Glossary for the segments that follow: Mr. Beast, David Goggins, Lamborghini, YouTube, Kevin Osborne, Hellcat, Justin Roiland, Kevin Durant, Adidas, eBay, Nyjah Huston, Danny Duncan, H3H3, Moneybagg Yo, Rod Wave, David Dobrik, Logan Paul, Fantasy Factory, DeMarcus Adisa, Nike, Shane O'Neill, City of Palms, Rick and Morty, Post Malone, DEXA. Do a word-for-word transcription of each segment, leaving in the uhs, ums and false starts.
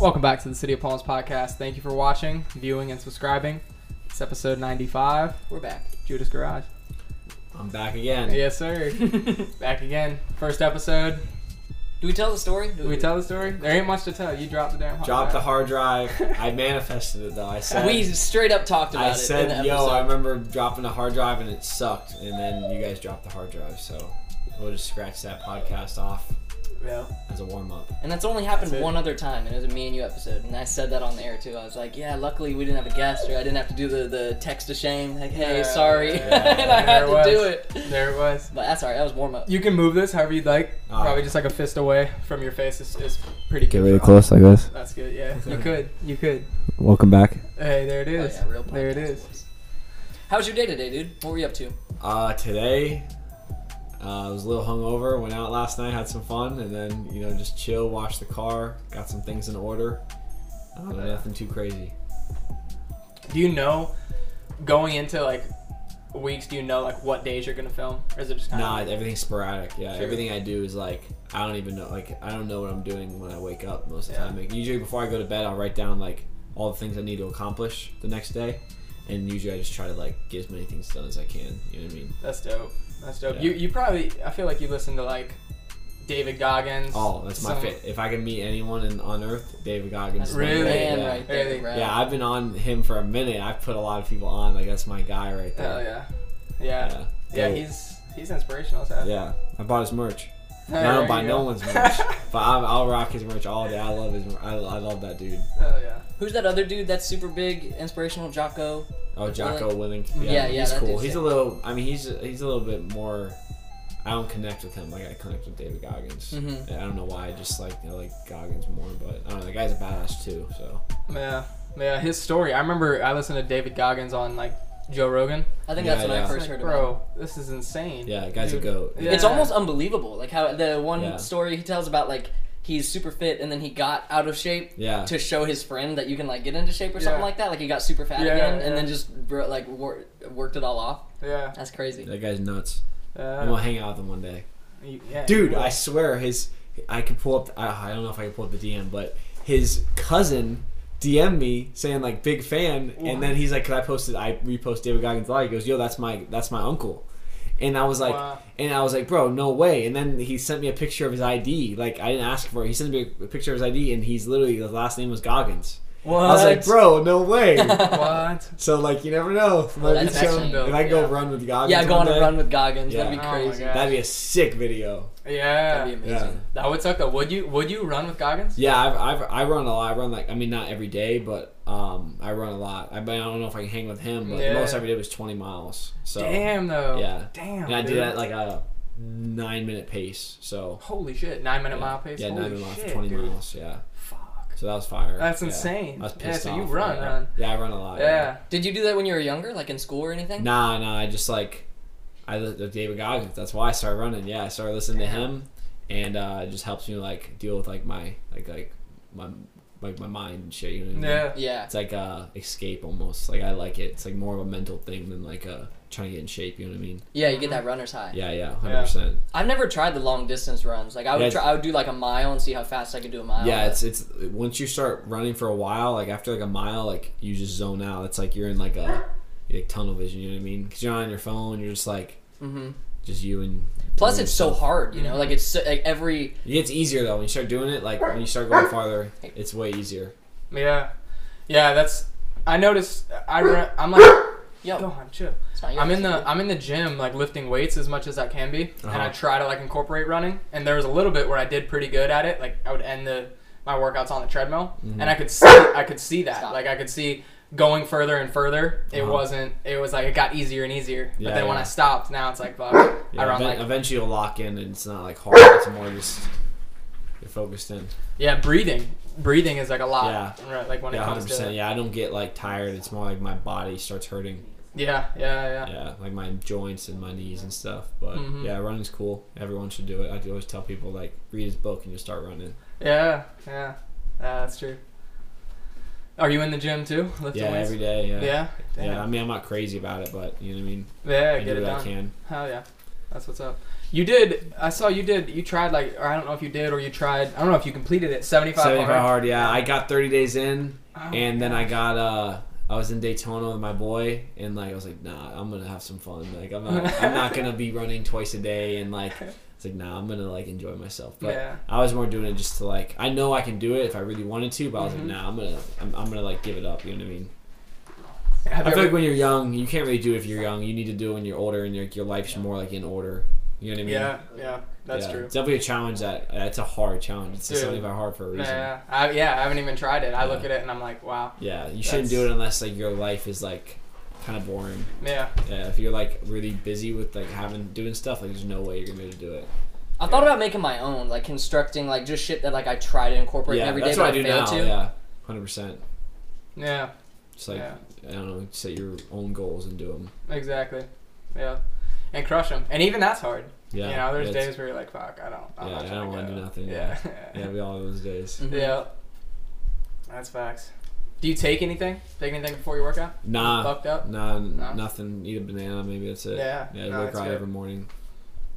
Welcome back to the City of Palms podcast. Thank you for watching, viewing, and subscribing. It's episode ninety-five. We're back. Judah's Garage. I'm back again. Yes, sir. Back again. First episode. Do we tell the story? Do, Do we, we tell the story? There ain't much to tell. You dropped the damn hard dropped drive. Dropped the hard drive. I manifested it, though. I said we straight up talked about I it. I said, in the yo, I remember dropping the hard drive, and it sucked. And then you guys dropped the hard drive, so we'll just scratch that podcast off. Yeah. As a warm-up. And that's only happened that's one other time, and it was a me and you episode, and I said that on the air too. I was like, yeah, luckily we didn't have a guest, or I didn't have to do the, the text to Shane, like, hey, yeah, sorry, yeah, and I had to was. do it. There it was. But that's alright, that was warm-up. You can move this however you'd like, uh, probably just like a fist away from your face is, is pretty good. Get really close like this. That's good, yeah. You could, you could. Welcome back. Hey, there it is. Oh, yeah, real there it is. Voice. How was your day today, dude? What were you up to? Uh, today... Uh, I was a little hungover, went out last night, had some fun, and then, you know, just chill, wash the car, got some things in order. Oh, yeah. Nothing too crazy. Do you know, going into, like, weeks, do you know, like, what days you're going to film? Or is it just kind nah, of... Nah, everything's sporadic, yeah. Sure. Everything I do is, like, I don't even know, like, I don't know what I'm doing when I wake up most of the yeah. time. Like, usually before I go to bed, I'll write down, like, all the things I need to accomplish the next day. And usually I just try to, like, get as many things done as I can. You know what I mean? That's dope. That's dope. Yeah. You you probably, I feel like you listen to, like, David Goggins. Oh, that's my favorite. If I can meet anyone in, on earth, David Goggins. Really? Man, yeah. Right there. Really? Yeah, I've been on him for a minute. I've put a lot of people on. Like, that's my guy right there. Hell yeah. Yeah. Yeah, yeah he's he's inspirational as hell. Yeah. I bought his merch. Right, I don't buy no go. one's merch. But I'm, I'll rock his merch all day. I love his merch. I, I love that dude. Hell yeah. Who's that other dude that's super big, inspirational, Jocko? Oh, Jocko Willington. Yeah, yeah, yeah, he's cool. He's sick. a little. I mean, he's he's a little bit more. I don't connect with him like I connect with David Goggins. Mm-hmm. I don't know why. I just like I like Goggins more, but I don't know. The guy's a badass too. So yeah, yeah. His story. I remember I listened to David Goggins on like Joe Rogan. I think yeah, that's when yeah. I first like, heard. Bro, about. this is insane. Yeah, the guy's Dude. a goat. Yeah. It's almost unbelievable. Like how the one yeah. story he tells about like. He's super fit, and then he got out of shape yeah. to show his friend that you can like get into shape or yeah. something like that. Like he got super fat yeah, again, yeah. and then just like wor- worked it all off. Yeah, that's crazy. That guy's nuts. Uh, I'm gonna hang out with him one day, yeah, dude. I swear, his I could pull up. I, I don't know if I can pull up the D M, but his cousin D M'd me saying like big fan, Ooh. and then he's like, 'cause I posted, I reposted David Goggins live. He goes, yo, that's my that's my uncle. And I was like, wow. and I was like, bro, no way. And then he sent me a picture of his I D. Like I didn't ask for it. He sent me a picture of his I D, and he's literally his last name was Goggins. What? I was like, bro, no way. What? So like, you never know. Well, that's actually dope. And I go yeah. run with Goggins. Yeah, go on a run with Goggins. Yeah. That'd be crazy. Oh, that'd be a sick video. Yeah, that'd be amazing. Yeah. That would suck though. Would you? Would you run with Goggins? Yeah, I've, I've I run a lot. I run like I mean not every day, but. Um, I run a lot. I, I don't know if I can hang with him, but yeah. most every day was twenty miles. So damn though. Yeah. Damn. And I dude. did that like a nine minute pace. So holy shit, nine minute yeah. mile pace. Yeah, holy nine minute mile, twenty dude. miles. Yeah. Fuck. So that was fire. That's yeah. insane. I was pissed yeah, so off. You run, man. Yeah, I run a lot. Yeah. yeah. Did you do that when you were younger, like in school or anything? Nah, nah. I just like I lived with David Goggins. That's why I started running. Yeah, I started listening damn. to him, and uh, it just helps me like deal with like my like like my. Like my mind and shit, you know what I mean? Yeah. Yeah. It's like uh escape almost. Like I like it. It's like more of a mental thing than like uh trying to get in shape, you know what I mean? Yeah, you get that runner's high. Yeah, yeah, hundred yeah. percent. I've never tried the long distance runs. Like I would yeah, try I would do like a mile and see how fast I could do a mile. Yeah, it's it's once you start running for a while, like after like a mile, like you just zone out. It's like you're in like a like tunnel vision, you know what I mean? Because you're not on your phone, you're just like mm-hmm. just you and plus it's yourself. So hard, you know, like it's so, like every it gets easier though when you start doing it, like when you start going farther it's way easier. Yeah, yeah, that's I noticed I re- I'm like yo go on chill I'm in the I'm in the gym like lifting weights as much as I can be uh-huh. and I try to like incorporate running, and there was a little bit where I did pretty good at it, like I would end the my workouts on the treadmill mm-hmm. and I could see I could see that Stop. like I could see going further and further, it uh-huh. wasn't, it was like, it got easier and easier. Yeah, but then yeah. when I stopped, now it's like, fuck. Yeah, I run event, like, eventually you'll lock in and it's not like hard, it's more just, you're focused in. Yeah, breathing. Breathing is like a lot. Yeah. Like when yeah, it comes one hundred percent, to. Yeah, I don't get like tired. It's more like my body starts hurting. Yeah, yeah, yeah. Yeah, like my joints and my knees and stuff. But mm-hmm. yeah, running's cool. Everyone should do it. I always tell people like, read his book and you'll start running. Yeah, yeah. Yeah, that's true. Are you in the gym too? Lifting yeah, weights? Every day. Yeah. Yeah. Damn. Yeah. I mean, I'm not crazy about it, but you know what I mean. Yeah, I get do it what done. I can. Hell yeah. That's what's up. You did, I saw you did, you tried like, or I don't know if you did or you tried, I don't know if you completed it, seventy-five hard. Yeah, I got thirty days in, oh, and then I got, uh, I was in Daytona with my boy, and like, I was like, nah, I'm going to have some fun. Like, I'm not, I'm not going to be running twice a day, and like, it's like, nah, I'm going to like enjoy myself. But yeah. I was more doing it just to like, I know I can do it if I really wanted to, but I was mm-hmm. like, nah, I'm going to, I'm, I'm going to like give it up. You know what I mean? Have I feel ever, like when you're young, you can't really do it if you're young. You need to do it when you're older, and your your life's more like in order. You know what I mean? Yeah, yeah, that's yeah. true. It's definitely a challenge. That that's a hard challenge. It's definitely hard for a reason. Yeah, yeah. I, yeah, I haven't even tried it. I yeah. look at it and I'm like, wow. Yeah, you shouldn't do it unless like your life is like kind of boring. Yeah. Yeah, if you're like really busy with like having doing stuff, like there's no way you're gonna be able to do it. I yeah. thought about making my own, like constructing like just shit that like I try to incorporate yeah, in every day, but I, I do fail now. To. Yeah, one hundred percent. Yeah. Just like yeah. I don't know, set your own goals and do them. Exactly. Yeah. And crush them. And even that's hard. Yeah. You know, there's days where you're like, fuck, I don't. I'm yeah, not I don't want to do nothing. Yeah. Yeah, yeah, we all have those days. Mm-hmm. Yeah. That's facts. Do you take anything? Take anything before your workout? Nah. Fucked up? Nah, no? nothing. Eat a banana, maybe that's it. Yeah. Yeah, I no, work out good. every morning.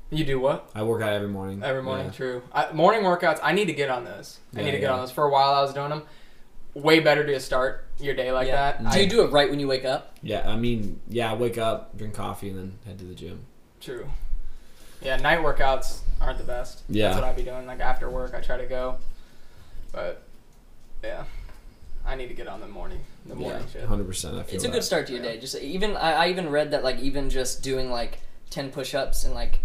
You do what? I work out every morning. Every morning, yeah. true. I, morning workouts, I need to get on those. I yeah, need to get yeah. on those. For a while I was doing them. Way better to start your day like yeah. that. Do you I, do it right when you wake up? Yeah, I mean, yeah, I wake up, drink coffee, and then head to the gym. True. Yeah, night workouts aren't the best. Yeah. That's what I be doing. Like, after work, I try to go. But, yeah, I need to get on the morning. The morning yeah, shit. one hundred percent. I feel it's a that. good start to your yeah. day. Just even I, I even read that, like, even just doing, like, ten push-ups and, like,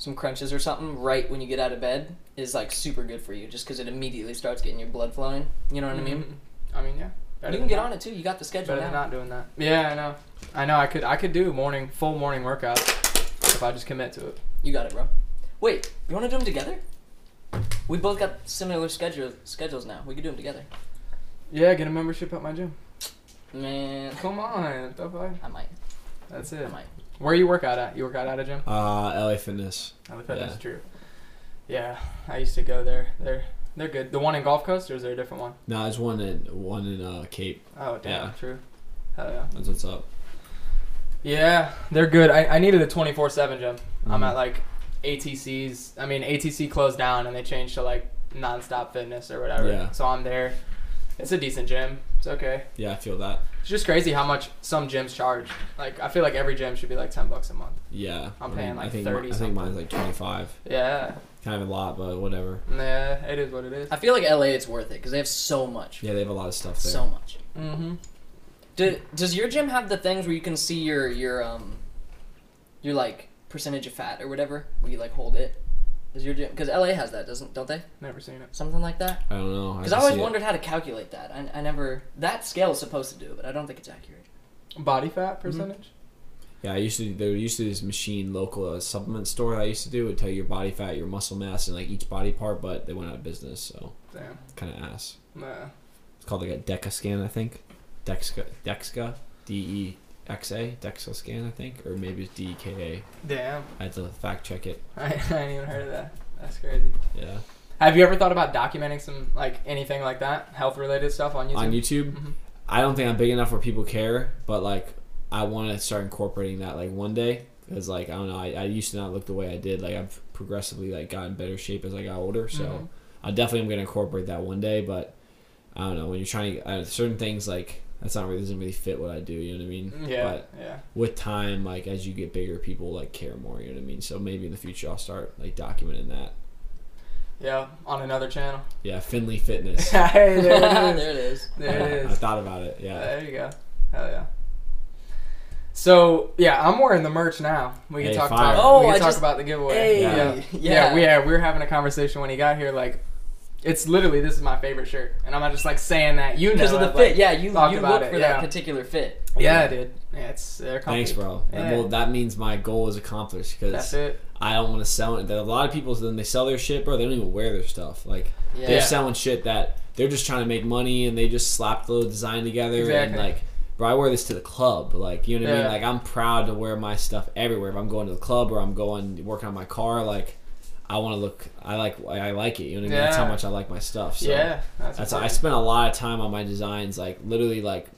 some crunches or something right when you get out of bed is like super good for you, just because it immediately starts getting your blood flowing. You know what mm-hmm. I mean? I mean, yeah. Better you can get that. on it too. You got the schedule. Better now. Than not doing that. Yeah, I know. I know. I could. I could do morning full morning workouts if I just commit to it. You got it, bro. Wait, you want to do them together? We both got similar schedule schedules now. We could do them together. Yeah, get a membership at my gym. Man, come on. I might. That's it. I might. Where you work out at? You work out at a gym? Uh, L A Fitness. L A Fitness, yeah. true. Yeah, I used to go there. They're they're good. The one in Gulf Coast, or is there a different one? No, there's one in one in uh, Cape. Oh, damn, yeah. true. Hell yeah. That's what's up. Yeah, they're good. I, I needed a twenty-four seven gym. Mm-hmm. I'm at like A T C's. I mean, A T C closed down and they changed to like Nonstop Fitness or whatever. Yeah. So I'm there. It's a decent gym. It's okay. Yeah, I feel that. It's just crazy how much some gyms charge. Like, I feel like every gym should be like ten bucks a month. Yeah, I'm paying I mean, like I think thirty. My, I think mine's like twenty-five. Yeah, kind of a lot, but whatever. Yeah, it is what it is. I feel like L A, it's worth it because they have so much. Yeah, they have a lot of stuff there. So much. Mm-hmm. Do, does your gym have the things where you can see your your um your like percentage of fat or whatever where you like hold it? Does your gym? Because L A has that, doesn't don't they? Never seen it. Something like that. I don't know. Because I, I always wondered it. how to calculate that. I I never. That scale is supposed to do it, but I don't think it's accurate. Body fat percentage. Mm-hmm. Yeah, I used to. There used to be this machine local uh, supplement store that I used to do. It would tell you your body fat, your muscle mass, and like each body part, but they went out of business. So damn. Kind of ass. Nah. It's called like a DEXA scan, I think. DEXA. DEXA. D E. X A, DEXA scan, I think, or maybe it's D E K A. Damn. I had to fact check it. I, I hadn't even heard of that. That's crazy. Yeah. Have you ever thought about documenting some, like, anything like that, health-related stuff on YouTube? On YouTube? Mm-hmm. I don't think I'm big enough where people care, but, like, I want to start incorporating that, like, one day. Because, like, I don't know, I, I used to not look the way I did. Like, I've progressively, like, gotten better shape as I got older. So mm-hmm. I definitely am going to incorporate that one day. But, I don't know, when you're trying to, uh, certain things, like... That's not really doesn't really fit what I do, you know what I mean? Yeah. But yeah. with time, like as you get bigger, people like care more, you know what I mean? So maybe in the future I'll start like documenting that. Yeah, on another channel. Yeah, Finley Fitness. Hey, there it is. There it is. There it is. I thought about it. Yeah. There you go. Hell yeah. So yeah, I'm wearing the merch now. We can hey, talk fire. about oh, we can I talk just, about the giveaway. Hey. Yeah. Yeah. Yeah. yeah, we yeah, we were having a conversation when he got here, like it's literally, this is my favorite shirt. And I'm not just, like, saying that. You know. Because of the fit. Like, yeah, you, you look it. for yeah. that particular fit. Yeah, yeah, dude. Yeah, it's, they're Thanks, bro. Yeah. Well, that means my goal is accomplished. Cause That's it. I don't want to sell it. A lot of people, then they sell their shit, bro. They don't even wear their stuff. Like, yeah. they're selling shit that they're just trying to make money, and they just slap the little design together. Exactly. And, like, bro, I wear this to the club. Like, you know what yeah. I mean? Like, I'm proud to wear my stuff everywhere. If I'm going to the club or I'm going working on my car, like... I want to look. I like. I like it. You know what I mean. Yeah. That's how much I like my stuff. So yeah, that's. that's how, I spent a lot of time on my designs. Like literally, like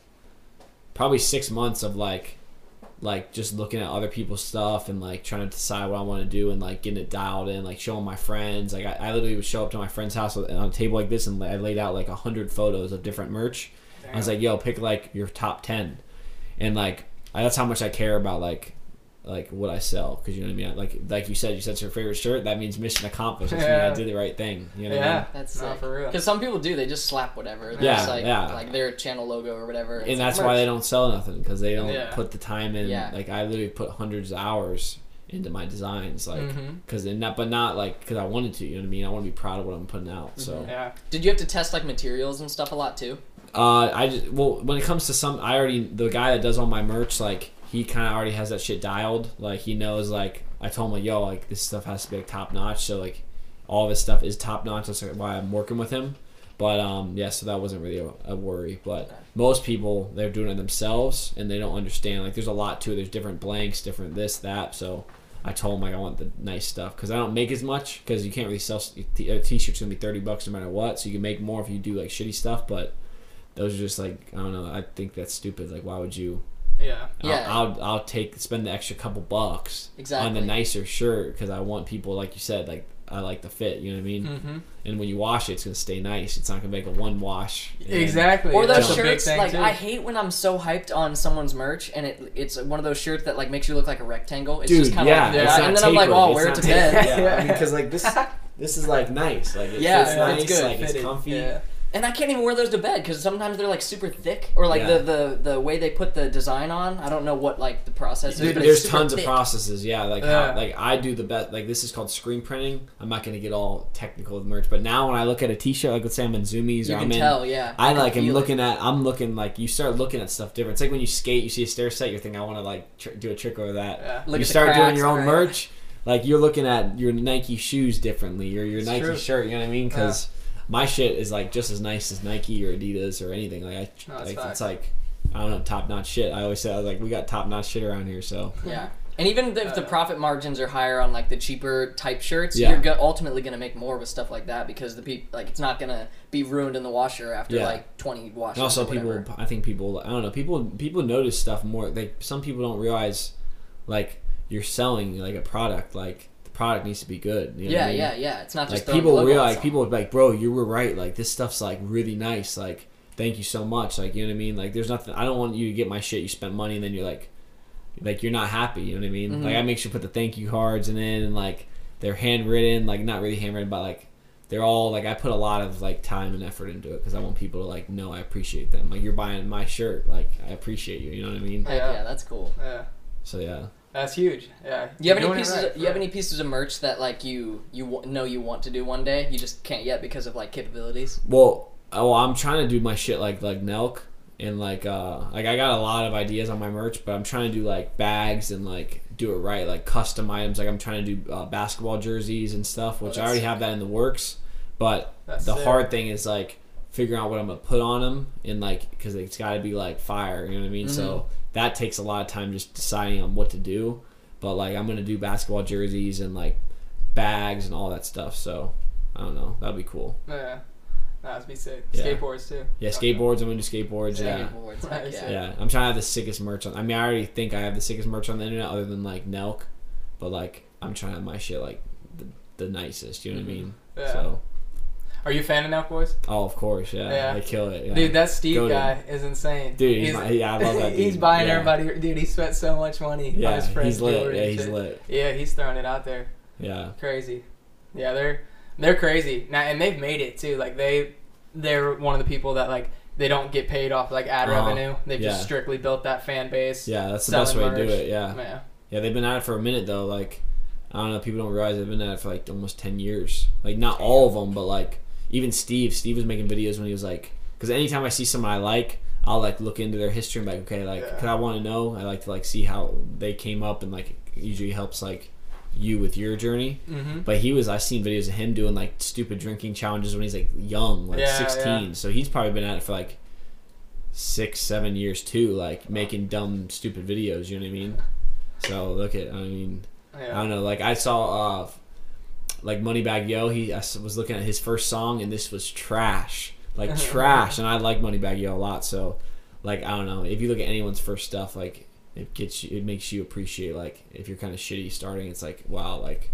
probably six months of like like just looking at other people's stuff and like trying to decide what I want to do and like getting it dialed in, like showing my friends. Like I, I literally would show up to my friend's house on a table like this and I laid out like a hundred photos of different merch. Damn. I was like, yo, pick like your top ten, and like I, that's how much I care about like like what I sell, because you know what I mean. Like like you said, you said it's your favorite shirt. That means mission accomplished. That's yeah. I did the right thing. You know what yeah, I mean? That's not for real. Because some people do, they just slap whatever. They're yeah, just like, yeah. Like their channel logo or whatever. And that's merch. Why they don't sell nothing, because they don't yeah. put the time in. Yeah. Like I literally put hundreds of hours into my designs, like because mm-hmm. not, but not like because I wanted to. You know what I mean? I want to be proud of what I'm putting out. Mm-hmm. So yeah. Did you have to test like materials and stuff a lot too? Uh, I just, well, when it comes to some, I already the guy that does all my merch, like. He kind of already has that shit dialed. Like, he knows, like, I told him, like, yo, like, this stuff has to be, like, top-notch. So, like, all of his stuff is top-notch. That's like why I'm working with him. But, um, yeah, so that wasn't really a, a worry. But most people, they're doing it themselves, and they don't understand. Like, there's a lot to it. There's different blanks, different this, that. So I told him, like, I want the nice stuff. Because I don't make as much, because you can't really sell t- – a T-shirt's going to be thirty bucks no matter what. So you can make more if you do, like, shitty stuff. But those are just, like, I don't know. I think that's stupid. Like, why would you – Yeah, I'll, yeah. I'll I'll take spend the extra couple bucks exactly. on the nicer shirt because I want people, like you said, like I like the fit. You know what I mean? Mm-hmm. And when you wash it, it's gonna stay nice. It's not gonna make a one wash. Exactly. Or those shirts, like too. I hate when I'm so hyped on someone's merch and it it's one of those shirts that like makes you look like a rectangle. It's Dude, just kind of yeah, like yeah. And then I'm like, oh, I'll wear it to bed. Because yeah. I mean, like this this is like nice. Like it yeah, fits yeah, nice. It's good. Like fitted. It's comfy. Yeah. And I can't even wear those to bed because sometimes they're like super thick, or like yeah. the, the, the way they put the design on. I don't know what like the process is. Dude, but there's it's tons thick. Of processes. Yeah, like yeah. How, like I do the best. Like this is called screen printing. I'm not gonna get all technical with merch, but now when I look at a T-shirt, like let's say I'm in Zoomies, you or can I'm in, tell, yeah. I, I like am looking it. at. I'm looking like you start looking at stuff different. It's like when you skate, you see a stair set, you're thinking I want to like tr- do a trick over that. Yeah. Look you at start the cracks, doing your own right. merch, like you're looking at your Nike shoes differently, or your it's Nike true. shirt. You know what I mean? Because yeah. my shit is like just as nice as Nike or Adidas or anything. Like, I, no, like it's like I don't know, top notch shit. I always say I was like, we got top notch shit around here. So yeah, and even if uh, the profit margins are higher on like the cheaper type shirts, yeah. you're go- ultimately gonna make more with stuff like that because the pe- like it's not gonna be ruined in the washer after yeah. like twenty washes. And also, or people, I think people, I don't know, people people notice stuff more. Like some people don't realize, like you're selling like a product, like. Product needs to be good. You know yeah, I mean? yeah, yeah. It's not just like people realize. Like, people are like, bro, you were right. Like this stuff's like really nice. Like thank you so much. Like you know what I mean. Like there's nothing. I don't want you to get my shit. You spent money and then you're like, like you're not happy. You know what I mean. Mm-hmm. Like I make sure put the thank you cards and then and like they're handwritten. Like not really handwritten, but like they're all like I put a lot of like time and effort into it because I want people to like know I appreciate them. Like you're buying my shirt. Like I appreciate you. You know what I mean. Yeah, yeah that's cool. Yeah. So yeah. That's huge. Yeah. Do you have any pieces? Right, of, you right. have any pieces of merch that like you you w- know you want to do one day? You just can't yet because of like capabilities. Well, oh, I'm trying to do my shit like like Nelk and like uh like I got a lot of ideas on my merch, but I'm trying to do like bags and like do it right, like custom items. Like I'm trying to do uh, basketball jerseys and stuff, which oh, I already sick. have that in the works. But that's the sick. hard thing is like figuring out what I'm gonna put on them and like because it's got to be like fire. You know what I mean? Mm-hmm. So. That takes a lot of time just deciding on what to do. But, like, I'm going to do basketball jerseys and, like, bags and all that stuff. So, I don't know. That would be cool. Yeah. That would be sick. Yeah. Skateboards, too. Yeah, skateboards. Okay. I'm going to do skateboards. Yeah. Skateboards. Yeah. Right, yeah. yeah. I'm trying to have the sickest merch on. I mean, I already think I have the sickest merch on the internet other than, like, Nelk. But, like, I'm trying to have my shit, like, the, the nicest. You know what I mean? Yeah. So. Are you a fan of Nelk Boys? Oh, of course, yeah. yeah. They kill it. Yeah. Dude, that Steve Go guy to. is insane. Dude, he's, he's my, yeah, I love that dude. He's buying yeah. everybody. Dude, he spent so much money yeah, on his friends. He's lit. Yeah, he's shit. lit. Yeah, he's throwing it out there. Yeah. Crazy. Yeah, they're they're crazy. Now, and they've made it, too. Like, they, they're one of the people that, like, they don't get paid off, like, ad uh-huh. revenue. They've yeah. just strictly built that fan base. Yeah, that's the best way merch. to do it, yeah. yeah. Yeah, they've been at it for a minute, though, like... I don't know, people don't realize I've been at it for like almost ten years. Like, not all of them, but like, even Steve. Steve was making videos when he was like, because anytime I see someone I like, I'll like look into their history and be like, okay, like, because yeah. I want to know. I like to like see how they came up and like, it usually helps like you with your journey. Mm-hmm. But he was, I've seen videos of him doing like stupid drinking challenges when he's like young, like yeah, sixteen. Yeah. So he's probably been at it for like six, seven years too, like making dumb, stupid videos, you know what I mean? So look at, I mean, yeah. I don't know, like I saw uh, like Moneybagg Yo, he I was looking at his first song and this was trash, like trash, and I like Moneybagg Yo a lot, so like I don't know, if you look at anyone's first stuff, like it gets you, it makes you appreciate, like, if you're kind of shitty starting, it's like, wow, like,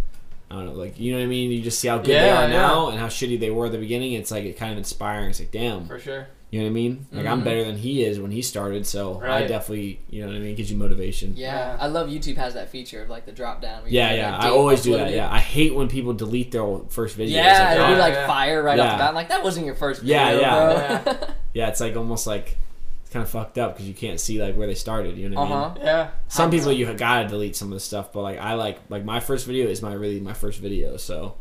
I don't know, like, you know what I mean? You just see how good yeah, they are yeah. now and how shitty they were at the beginning. It's like, it kind of inspiring. It's like, damn. For sure. You know what I mean? Like, mm-hmm. I'm better than he is when he started, so right. I definitely, you know what I mean? It gives you motivation. Yeah. I love YouTube has that feature of, like, the drop-down. Yeah, yeah. Like, I always do that, yeah. I hate when people delete their first video. Yeah, like, it'll oh, be, like, yeah. fire right yeah. off the bat. I'm like, that wasn't your first video, yeah, yeah. bro. Yeah. yeah, it's, like, almost, like, it's kind of fucked up because you can't see, like, where they started, you know what uh-huh. I mean? Yeah. Some people, you got to delete some of the stuff, but, like, I like, like, my first video is my really my first video, so.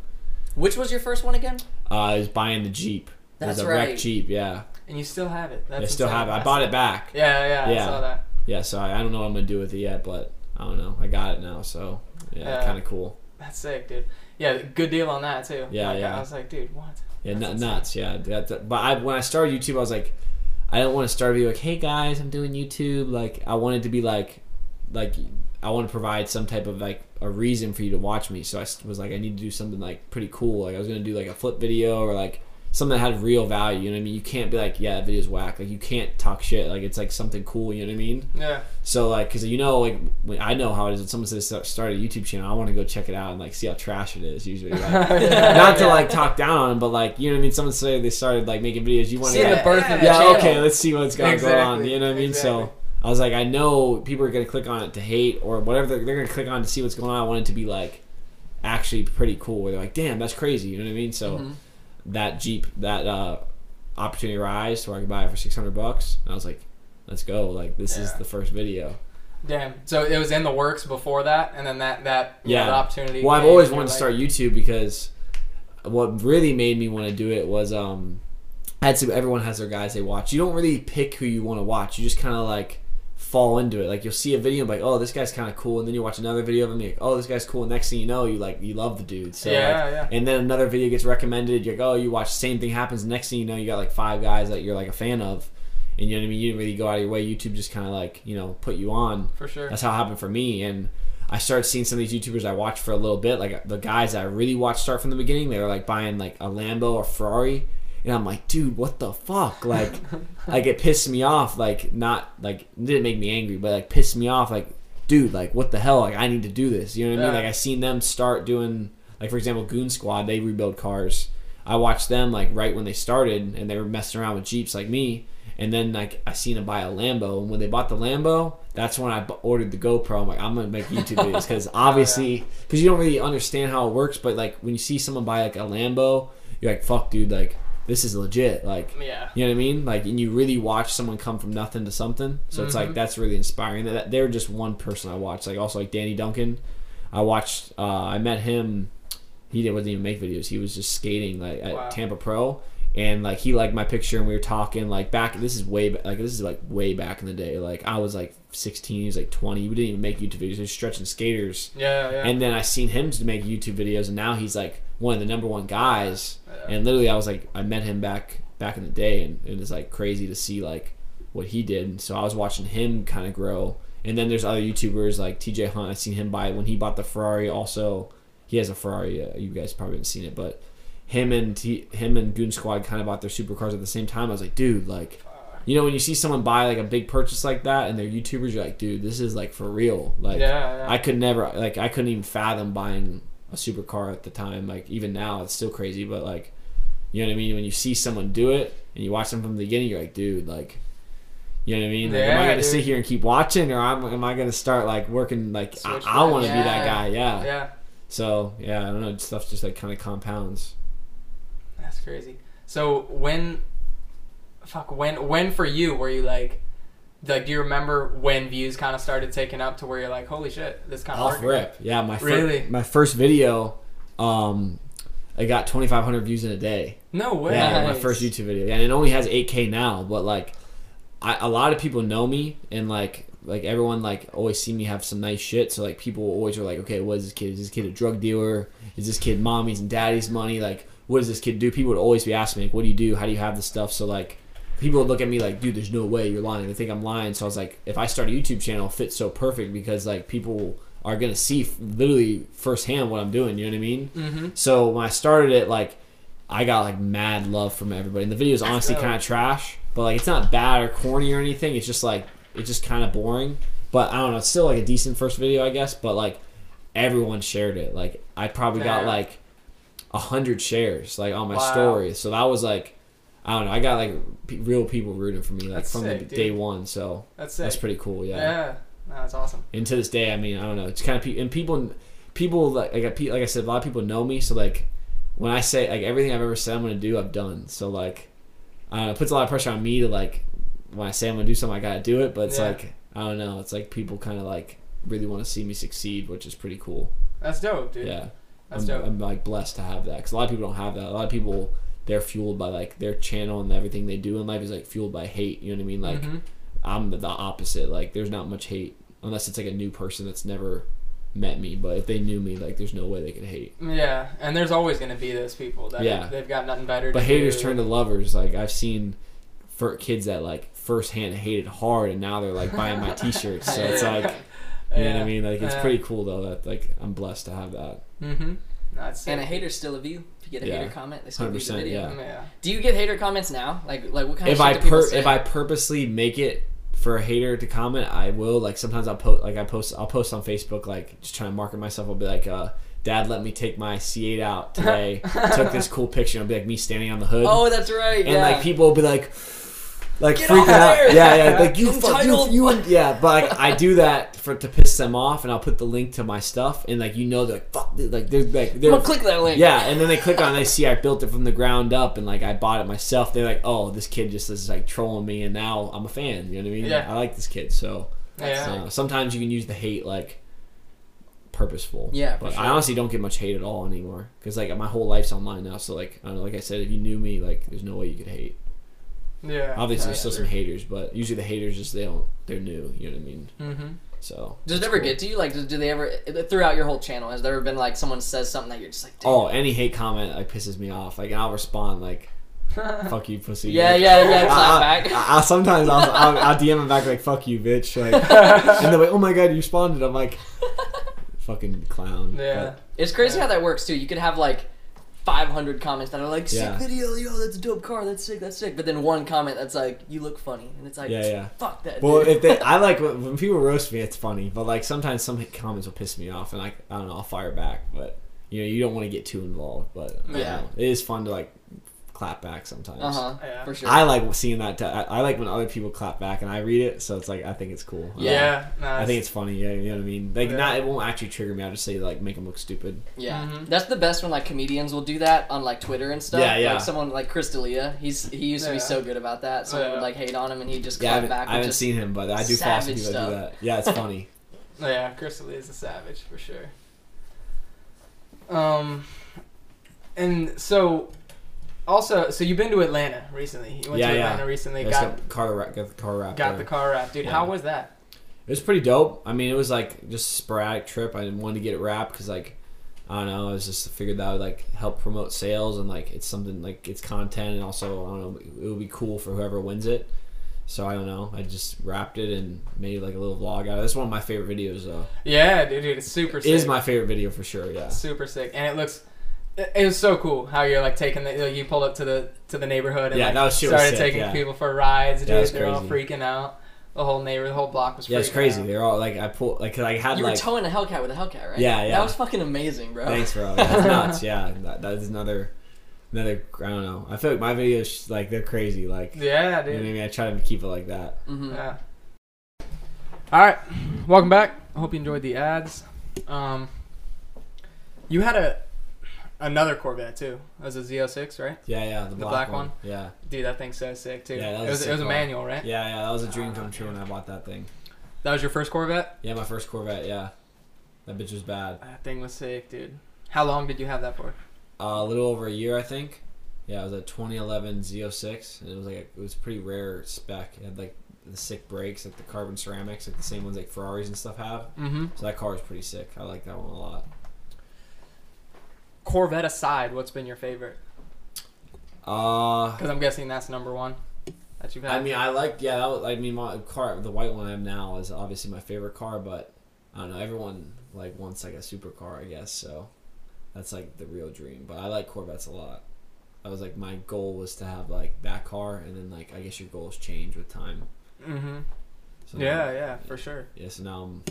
Which was your first one again? Uh, it was buying the Jeep. That's right. It was a wrecked Jeep, yeah. And you still have it. That's I still insane. have it. I bought it back. Yeah, yeah, yeah. I saw that. Yeah, so I, I don't know what I'm going to do with it yet, but I don't know. I got it now, so yeah, uh, kind of cool. That's sick, dude. Yeah, good deal on that, too. Yeah, like, yeah. I was like, dude, what? Yeah, n- nuts, yeah. That, but I, when I started YouTube, I was like, I didn't want to start a video like, hey, guys, I'm doing YouTube. Like, I wanted to be like, like, I want to provide some type of, like, a reason for you to watch me. So I was like, I need to do something, like, pretty cool. Like, I was going to do, like, a flip video or, like, something that had real value, you know what I mean? You can't be like, yeah, that video's whack. Like, you can't talk shit. Like, it's, like, something cool, you know what I mean? Yeah. So, like, because, you know, like, when I know how it is. When someone says start a YouTube channel, I want to go check it out and, like, see how trash it is, usually. Like, yeah, not yeah. to, like, talk down on them, but, like, you know what I mean? Someone say they started, like, making videos. You want to see like, the birth of the yeah, channel. Yeah, okay, let's see what's going exactly. on, you know what I mean? Exactly. So, I was like, I know people are going to click on it to hate or whatever. They're, they're going to click on to see what's going on. I want it to be, like, actually pretty cool where they're like, damn, that's crazy, you know what I mean? So. Mm-hmm. That Jeep, that uh, opportunity rise to where I could buy it for six hundred bucks. And I was like, let's go. Like, this yeah. is the first video. Damn. So it was in the works before that, and then that, that yeah. opportunity. Well, I've always wanted to like... start YouTube because what really made me want to do it was um, I had to, everyone has their guys they watch. You don't really pick who you want to watch. You just kind of like fall into it. Like, you'll see a video and be like, oh, this guy's kind of cool, and then you watch another video of him and you're like, oh, this guy's cool, and next thing you know, you like you love the dude. So yeah, like, yeah. and then another video gets recommended, you're like, oh, you watch the same thing happens, next thing you know, you got like five guys that you're like a fan of, and you know what I mean? You didn't really go out of your way. YouTube just kind of like, you know, put you on. For sure. That's how it happened for me. And I started seeing some of these YouTubers I watched for a little bit, like the guys that I really watched start from the beginning. They were like buying like a Lambo or Ferrari, and I'm like, dude, what the fuck? Like, like it pissed me off. Like, not like it didn't make me angry, but like pissed me off. Like, dude, like what the hell? Like, I need to do this. You know what yeah. I mean? Like, I seen them start doing, like, for example, Goon Squad. They rebuild cars. I watched them like right when they started, and they were messing around with Jeeps like me. And then like I seen them buy a Lambo, and when they bought the Lambo, that's when I b- ordered the GoPro. I'm like, I'm gonna make YouTube videos because obviously, because you don't really understand how it works. But like when you see someone buy like a Lambo, you're like, fuck, dude, like. This is legit, like, yeah. you know what I mean? Like, and you really watch someone come from nothing to something, so mm-hmm. it's like, that's really inspiring. That they were just one person I watched, like, also, like, Danny Duncan, I watched, uh, I met him, he didn't, wasn't even make videos, he was just skating, like, at wow. Tampa Pro, and, like, he liked my picture, and we were talking, like, back, this is way, back, like, this is, like, way back in the day, like, I was, like, sixteen, he was, like, twenty, we didn't even make YouTube videos, he was stretching skaters, yeah, yeah, and then I seen him to make YouTube videos, and now he's, like, one of the number one guys, and literally I was like, I met him back back in the day, and it was like crazy to see like what he did. And so I was watching him kind of grow, and then there's other YouTubers like T J Hunt. I seen him buy when he bought the Ferrari. Also, he has a Ferrari. Uh, you guys probably haven't seen it, but him and T- him and Goon Squad kind of bought their supercars at the same time. I was like, dude, like, you know, when you see someone buy like a big purchase like that, and they're YouTubers, you're like, dude, this is like for real. Like, yeah, yeah. I could never, like, I couldn't even fathom buying a supercar at the time. Like, even now it's still crazy, but like, you know what I mean? When you see someone do it and you watch them from the beginning, you're like, dude, like, you know what I mean? Like, yeah, am I gonna dude. sit here and keep watching, or am, am I gonna start like working like Switch I, I want to yeah. be that guy? Yeah. Yeah. So yeah, I don't know. Stuff just like kind of compounds. That's crazy. So when, fuck, when, when for you were you like, like, do you remember when views kind of started taking up to where you're like, holy shit, this kind of off rip? Yeah, my fir- really my first video, um, I got twenty-five hundred views in a day. No way! Yeah, nice. My first YouTube video, and it only has eight K now. But like, I, a lot of people know me, and like, like everyone like always see me have some nice shit. So like, people always are like, okay, what is this kid? Is this kid a drug dealer? Is this kid mommy's and daddy's money? Like, what does this kid do? People would always be asking me, like, what do you do? How do you have this stuff? So like, people would look at me like, dude, there's no way you're lying. They think I'm lying. So I was like, if I start a YouTube channel, it fits so perfect because like people are going to see f- literally firsthand what I'm doing. You know what I mean? Mm-hmm. So when I started it, like I got like mad love from everybody. And the video is honestly kind of trash, but like it's not bad or corny or anything. It's just like, it's just kind of boring. But I don't know. It's still like a decent first video, I guess. But like everyone shared it. Like I probably Damn. got like a hundred shares like on my wow. story. So that was like, I don't know. I got like p- real people rooting for me like that's from sick, the, day one. So that's, that's pretty cool. Yeah. Yeah. No, that's awesome. And to this day, I mean, I don't know. It's kind of pe- and people, people like like I said, a lot of people know me. So like when I say like everything I've ever said I'm gonna do, I've done. So like I don't know. It puts a lot of pressure on me to like when I say I'm gonna do something, I gotta do it. But it's yeah. like. I don't know. It's like people kind of like really want to see me succeed, which is pretty cool. That's dope, dude. Yeah. That's I'm, dope. I'm like blessed to have that because a lot of people don't have that. A lot of people, they're fueled by like their channel and everything they do in life is like fueled by hate. You know what I mean? Like mm-hmm. I'm the, the opposite. Like there's not much hate unless it's like a new person that's never met me. But if they knew me, like there's no way they could hate. Yeah. And there's always going to be those people that yeah. they've got nothing better but to do. But haters turn to lovers. Like I've seen for kids that like, firsthand hated hard and now they're like buying my t-shirts so it's like you yeah. know what I mean like it's yeah. pretty cool though that like I'm blessed to have that mm-hmm no, and a hater's still a view if you get a yeah. hater comment they still view the video. Yeah. Yeah. Do you get hater comments now like like what kind if of shit I do per- say? If I purposely make it for a hater to comment I will like sometimes I'll post like I post I'll post on Facebook like just trying to market myself I'll be like uh Dad let me take my C eight out today took this cool picture I'll be like me standing on the hood oh that's right and yeah. like people will be like Like Get freaking out, there. yeah, yeah, like you, fuck, you, you, and, yeah. But like, I do that for to piss them off, and I'll put the link to my stuff, and like you know, they're like fuck, like they're like they're I'm gonna click that link, yeah, and then they click on, it and they see I built it from the ground up, and like I bought it myself. They're like, oh, this kid just is like trolling me, and now I'm a fan. You know what I mean? Yeah. I like this kid, so yeah. uh, sometimes you can use the hate like purposeful. Yeah, but sure. I honestly don't get much hate at all anymore because like my whole life's online now. So like I don't know, like I said, if you knew me, like there's no way you could hate. Yeah. Obviously, yeah, there's still yeah. some haters, but usually the haters just they don't they're new. You know what I mean? Mm-hmm. So does it ever cool. get to you? Like, do they ever throughout your whole channel? Has there ever been like someone says something that you're just like, dude. Oh, any hate comment like pisses me off. Like, and I'll respond like, fuck you, pussy. Yeah, like, yeah, yeah. Clap back. I, I, sometimes I'll, I'll I'll D M them back like, fuck you, bitch. Like, and they're like, oh my god, you responded. I'm like, fucking clown. Yeah, but, it's crazy yeah. how that works too. You could have like. five hundred comments that are like, sick yeah. video, yo, that's a dope car, that's sick, that's sick. But then one comment that's like, you look funny. And it's like, yeah, yeah. fuck that. Well, dude. if they, I like, when people roast me, it's funny. But like, sometimes some comments will piss me off and I, I don't know, I'll fire back. But, you know, you don't want to get too involved. But yeah. know, it is fun to like clap back sometimes. Uh-huh, yeah. for sure. I like seeing that. T- I, I like when other people clap back and I read it. So it's like, I think it's cool. Yeah. yeah no, I think it's funny. Yeah, you know what I mean? Like, yeah. not, it won't actually trigger me. I'll just say, like, make them look stupid. Yeah. Mm-hmm. That's the best when, like, comedians will do that on, like, Twitter and stuff. Yeah, yeah. Like, someone like Chris D'Elia, he's he used yeah. to be so good about that. Someone yeah. would, like, hate on him and he'd just clap yeah, back. I haven't seen him, but I do follow people that do that. Yeah, it's funny. yeah, Chris D'Elia's a savage for sure. Um, and so. Also, so you've been to Atlanta recently. You went yeah, to Atlanta yeah. recently. Yeah, got, got, car wrap, got the car wrap. Got there. the car wrap. Dude, yeah. how was that? It was pretty dope. I mean, it was like just a sporadic trip. I didn't want to get it wrapped because like, I don't know, I was just figured that would like help promote sales and like it's something like it's content and also, I don't know, it would be cool for whoever wins it. So I don't know. I just wrapped it and made like a little vlog out of it. That's one of my favorite videos though. Yeah, dude, dude it's super it sick. It is my favorite video for sure, yeah. Super sick. And it looks... It was so cool how you're like taking the you pulled up to the to the neighborhood and yeah, like, that was, started was sick, taking yeah. people for rides. Dude, yeah, they're all freaking out. The whole neighborhood, the whole block was. Yeah, freaking it's crazy. They're all like, I pulled like cause I had you like. You were towing a Hellcat with a Hellcat, right? Yeah, yeah. That was fucking amazing, bro. Thanks, bro. Yeah, that's nuts. Yeah, that, that is another another. I don't know. I feel like my videos like they're crazy. Like yeah, dude. You know what I mean? I try to keep it like that. Mm-hmm. Yeah. All right, welcome back. I hope you enjoyed the ads. Um, you had a. Another Corvette too. It was a Z oh six, right? Yeah, yeah, the, the black, black one. one. Yeah, dude, that thing's so sick too. Yeah, that was it was, sick it was a manual, right? Yeah, yeah, that was a dream come true when I bought that thing. That was your first Corvette? Yeah, my first Corvette. Yeah, that bitch was bad. That thing was sick, dude. How long did you have that for? Uh, a little over a year, I think. Yeah, it was a twenty eleven Z oh six, and it was like a, it was a pretty rare spec. It had like the sick brakes, like the carbon ceramics, like the same ones like Ferraris and stuff have. Mm-hmm. So that car was pretty sick. I like that one a lot. Corvette aside, what's been your favorite? Uh, because I'm guessing that's number one that you've had. I mean, I like yeah. That was, I mean, my car, the white one I have now, is obviously my favorite car. But I don't know, everyone like wants like a supercar, I guess. So that's like the real dream. But I like Corvettes a lot. I was like, my goal was to have like that car, and then like I guess your goals change with time. Mm-hmm. So yeah, yeah, for sure. Yeah, so now I'm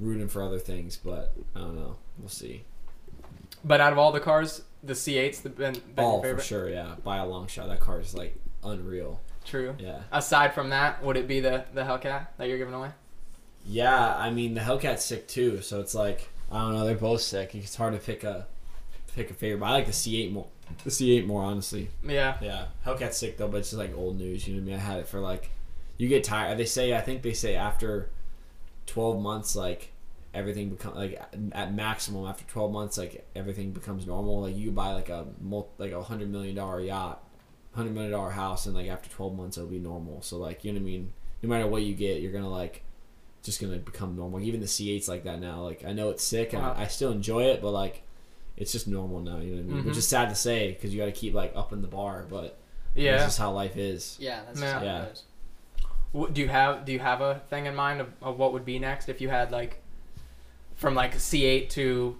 rooting for other things, but I don't know. We'll see. But out of all the cars, the C eight's been, been all your favorite? For sure, yeah. By a long shot, that car is like unreal. True. Yeah. Aside from that, would it be the, the Hellcat that you're giving away? Yeah, I mean, the Hellcat's sick too, so it's like, I don't know, they're both sick. It's hard to pick a pick a favorite, but I like the C eight more. The C eight more, honestly. Yeah. Yeah. Hellcat's sick though, but it's just like old news, you know what I mean? I had it for like, you get tired. They say, I think they say after twelve months, like, everything becomes, like, at maximum, after twelve months, like, everything becomes normal. Like, you buy, like, a multi, like a one hundred million dollars yacht, one hundred million dollars house, and, like, after twelve months, it'll be normal. So, like, you know what I mean? No matter what you get, you're going to, like, just going to become normal. Even the C eight's like that now. Like, I know it's sick, and wow. I, I still enjoy it, but, like, it's just normal now, you know what I mean? Mm-hmm. Which is sad to say, because you got to keep, like, upping the bar, but yeah, that's just how life is. Yeah, that's just how yeah. it is. Do you have do you have a thing in mind of, of what would be next if you had like from like a C eight to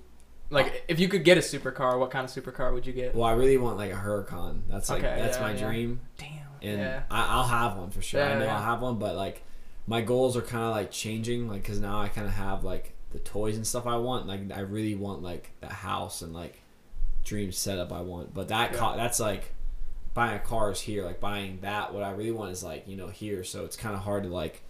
like if you could get a supercar, what kind of supercar would you get? Well, I really want like a Huracan. That's like okay, that's yeah, my yeah. dream. Damn. And yeah. I, I'll have one for sure. Yeah, I know yeah. I'll have one, but like my goals are kind of like changing, like because now I kind of have like the toys and stuff I want. Like I really want like the house and like dream setup I want, but that yeah. co- that's like. Buying a car is here, like buying that. What I really want is like, you know, here. So it's kind of hard to like,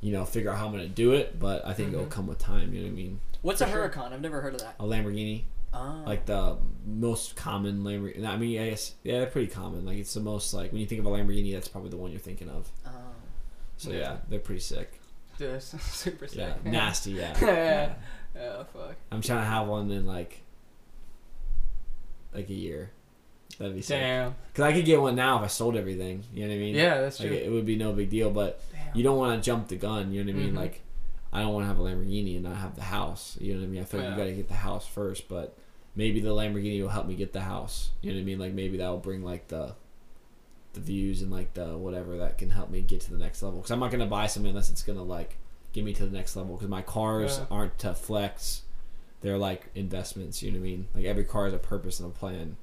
you know, figure out how I'm going to do it. But I think mm-hmm. it'll come with time. You know what I mean? What's For a Huracan? Sure. I've never heard of that. A Lamborghini. Oh. Like the most common Lamborghini. I mean, I guess, yeah, they're pretty common. Like it's the most like, when you think of a Lamborghini, that's probably the one you're thinking of. Oh. So yeah, yeah they're pretty sick. Dude, that's super sick. Yeah, yeah. Nasty, yeah. yeah. yeah. Oh, fuck. I'm trying to have one in like, like a year. That'd be sick. Damn. Because I could get one now if I sold everything. You know what I mean? Yeah, that's true. Like, it would be no big deal, but damn. You don't want to jump the gun. You know what I mean? Mm-hmm. Like, I don't want to have a Lamborghini and not have the house. You know what I mean? I feel like yeah. you got to get the house first, but maybe the Lamborghini will help me get the house. You know what I mean? Like, maybe that'll bring, like, the the views and, like, the whatever that can help me get to the next level. Because I'm not going to buy something unless it's going to, like, get me to the next level. Because my cars yeah. aren't to flex. They're, like, investments. You know what I mean? Like, every car has a purpose and a plan.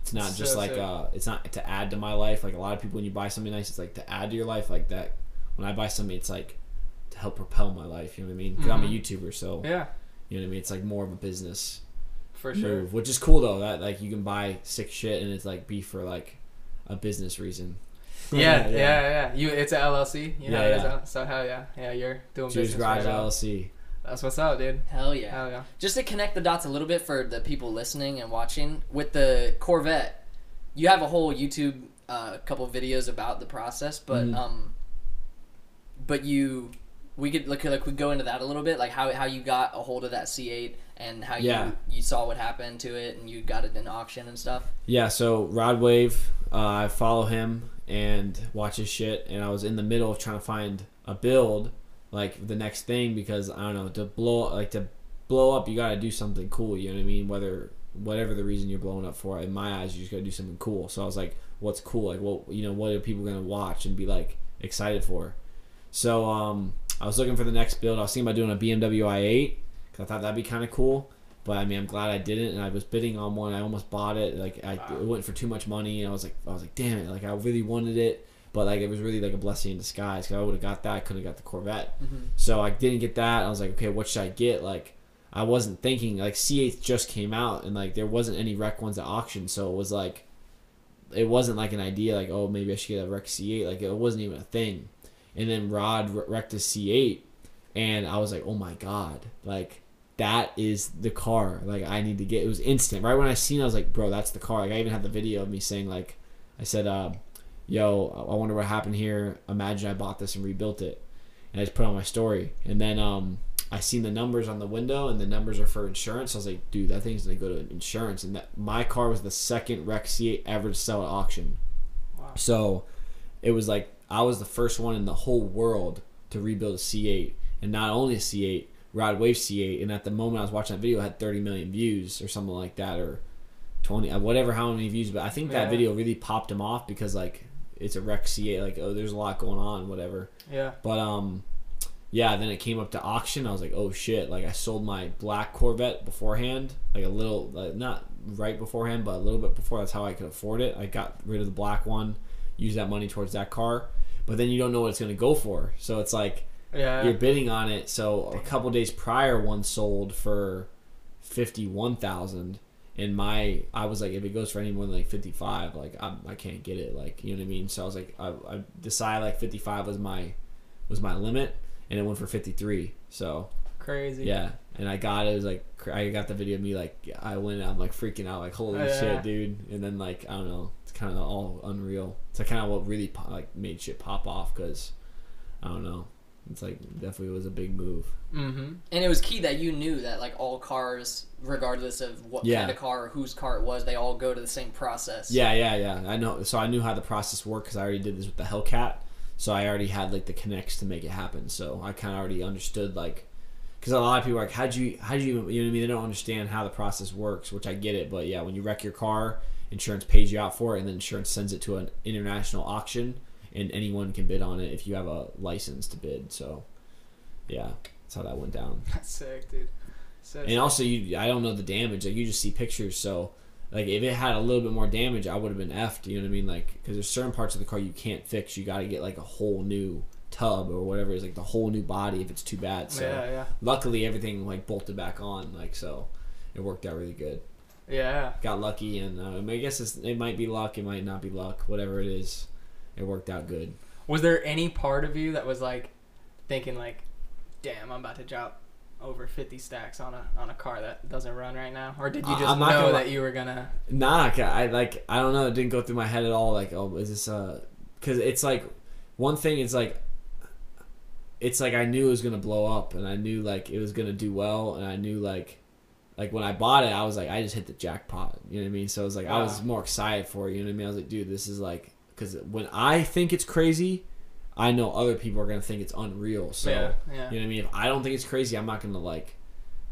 It's not so just like uh, it's not to add to my life. Like a lot of people, when you buy something nice, it's like to add to your life. Like that, when I buy something, it's like to help propel my life. You know what I mean? Because mm-hmm. I'm a YouTuber, so yeah, you know what I mean. It's like more of a business for sure, move, which is cool though. That like you can buy sick shit and it's like be for like a business reason. Yeah, yeah, yeah. yeah. You, it's an L L C. You know yeah, it is yeah. So hell yeah, yeah. You're doing Judah's business. Garage right L L C. That's what's up, dude. Hell yeah. Hell yeah. Just to connect the dots a little bit for the people listening and watching, with the Corvette, you have a whole YouTube uh, couple videos about the process, but mm-hmm. um, but you, we could like, like we go into that a little bit, like how how you got a hold of that C eight and how yeah. you you saw what happened to it and you got it in auction and stuff. Yeah. So Rod Wave, uh, I follow him and watch his shit, and I was in the middle of trying to find a build. Like the next thing, because I don't know, to blow like to blow up, you gotta do something cool. You know what I mean? Whether whatever the reason you're blowing up for, in my eyes, you just gotta do something cool. So I was like, what's cool? Like, well, you know, what are people gonna watch and be like excited for? So um, I was looking for the next build. I was thinking about doing a B M W i eight because I thought that'd be kind of cool. But I mean, I'm glad I didn't. And I was bidding on one. I almost bought it. Like, I, it went for too much money, and I was like, I was like, damn it! Like, I really wanted it. But, like, it was really, like, a blessing in disguise. Because I would have got that. I couldn't have got the Corvette. Mm-hmm. So I didn't get that. I was like, okay, what should I get? Like, I wasn't thinking. Like, C eight just came out. And, like, there wasn't any wreck ones at auction. So it was, like, it wasn't, like, an idea. Like, oh, maybe I should get a wreck C eight. Like, it wasn't even a thing. And then Rod wrecked a C eight. And I was like, oh, my God. Like, that is the car. Like, I need to get. It was instant. Right when I seen it, I was like, bro, that's the car. Like, I even had the video of me saying, like, I said, uh, yo, I wonder what happened here. Imagine I bought this and rebuilt it. And I just put on my story. And then um, I seen the numbers on the window, and the numbers are for insurance. So I was like, dude, that thing's going to go to insurance. And that, my car was the second wreck C eight ever to sell at auction. Wow. So it was like I was the first one in the whole world to rebuild a C eight. And not only a C eight, Rod Wave C eight. And at the moment I was watching that video, it had thirty million views or something like that, or twenty, whatever, how many views. But I think that yeah. video really popped him off because, like, it's a wreck C eight, like, oh, there's a lot going on, whatever. Yeah. But, um, yeah, then it came up to auction. I was like, oh, shit. Like, I sold my black Corvette beforehand, like a little, like, not right beforehand, but a little bit before. That's how I could afford it. I got rid of the black one, used that money towards that car. But then you don't know what it's going to go for. So it's like, Yeah. You're bidding on it. So a couple days prior, one sold for fifty-one thousand dollars. And my, I was like, if it goes for any more than like fifty-five, like I'm, I can't get it. Like, you know what I mean? So I was like, I, I decided like fifty-five was my, was my limit, and it went for fifty-three. So crazy. Yeah. And I got it. It was like, I got the video of me, like, I went, I'm like freaking out, like, holy oh, yeah. shit, dude. And then, like, I don't know, it's kind of all unreal. It's like kind of what really like made shit pop off, because I don't know. It's like definitely was a big move. Mm-hmm. And it was key that you knew that like all cars, regardless of what yeah. kind of car or whose car it was, they all go to the same process. Yeah, yeah, yeah. I know. So I knew how the process worked because I already did this with the Hellcat. So I already had like the connects to make it happen. So I kind of already understood, like, because a lot of people are like, how'd you, how'd you, you know what I mean? They don't understand how the process works, which I get it. But yeah, when you wreck your car, insurance pays you out for it, and then insurance sends it to an international auction. And anyone can bid on it if you have a license to bid. So, yeah, that's how that went down. That's sick, dude. So and sick. Also, you, I don't know the damage. Like, you just see pictures. So, like, if it had a little bit more damage, I would have been effed. You know what I mean? Like, because there's certain parts of the car you can't fix. You got to get, like, a whole new tub or whatever. It's, like, the whole new body if it's too bad. So, yeah, yeah. Luckily, everything, like, bolted back on. Like, so it worked out really good. Yeah. Got lucky. And uh, I guess it's, it might be luck. It might not be luck. Whatever it is. It worked out good. Was there any part of you that was like thinking like, damn, I'm about to drop over fifty stacks on a on a car that doesn't run right now? Or did you just know gonna, that you were gonna Nah, I like I don't know, it didn't go through my head at all, like, oh, is this uh cuz it's like one thing is like it's like I knew it was going to blow up, and I knew like it was going to do well, and I knew like like when I bought it, I was like, I just hit the jackpot, you know what I mean? So it was like wow. I was more excited for it, you know what I mean? I was like, dude, this is like, because when I think it's crazy, I know other people are going to think it's unreal. So, yeah, yeah. you know what I mean? If I don't think it's crazy, I'm not going to, like,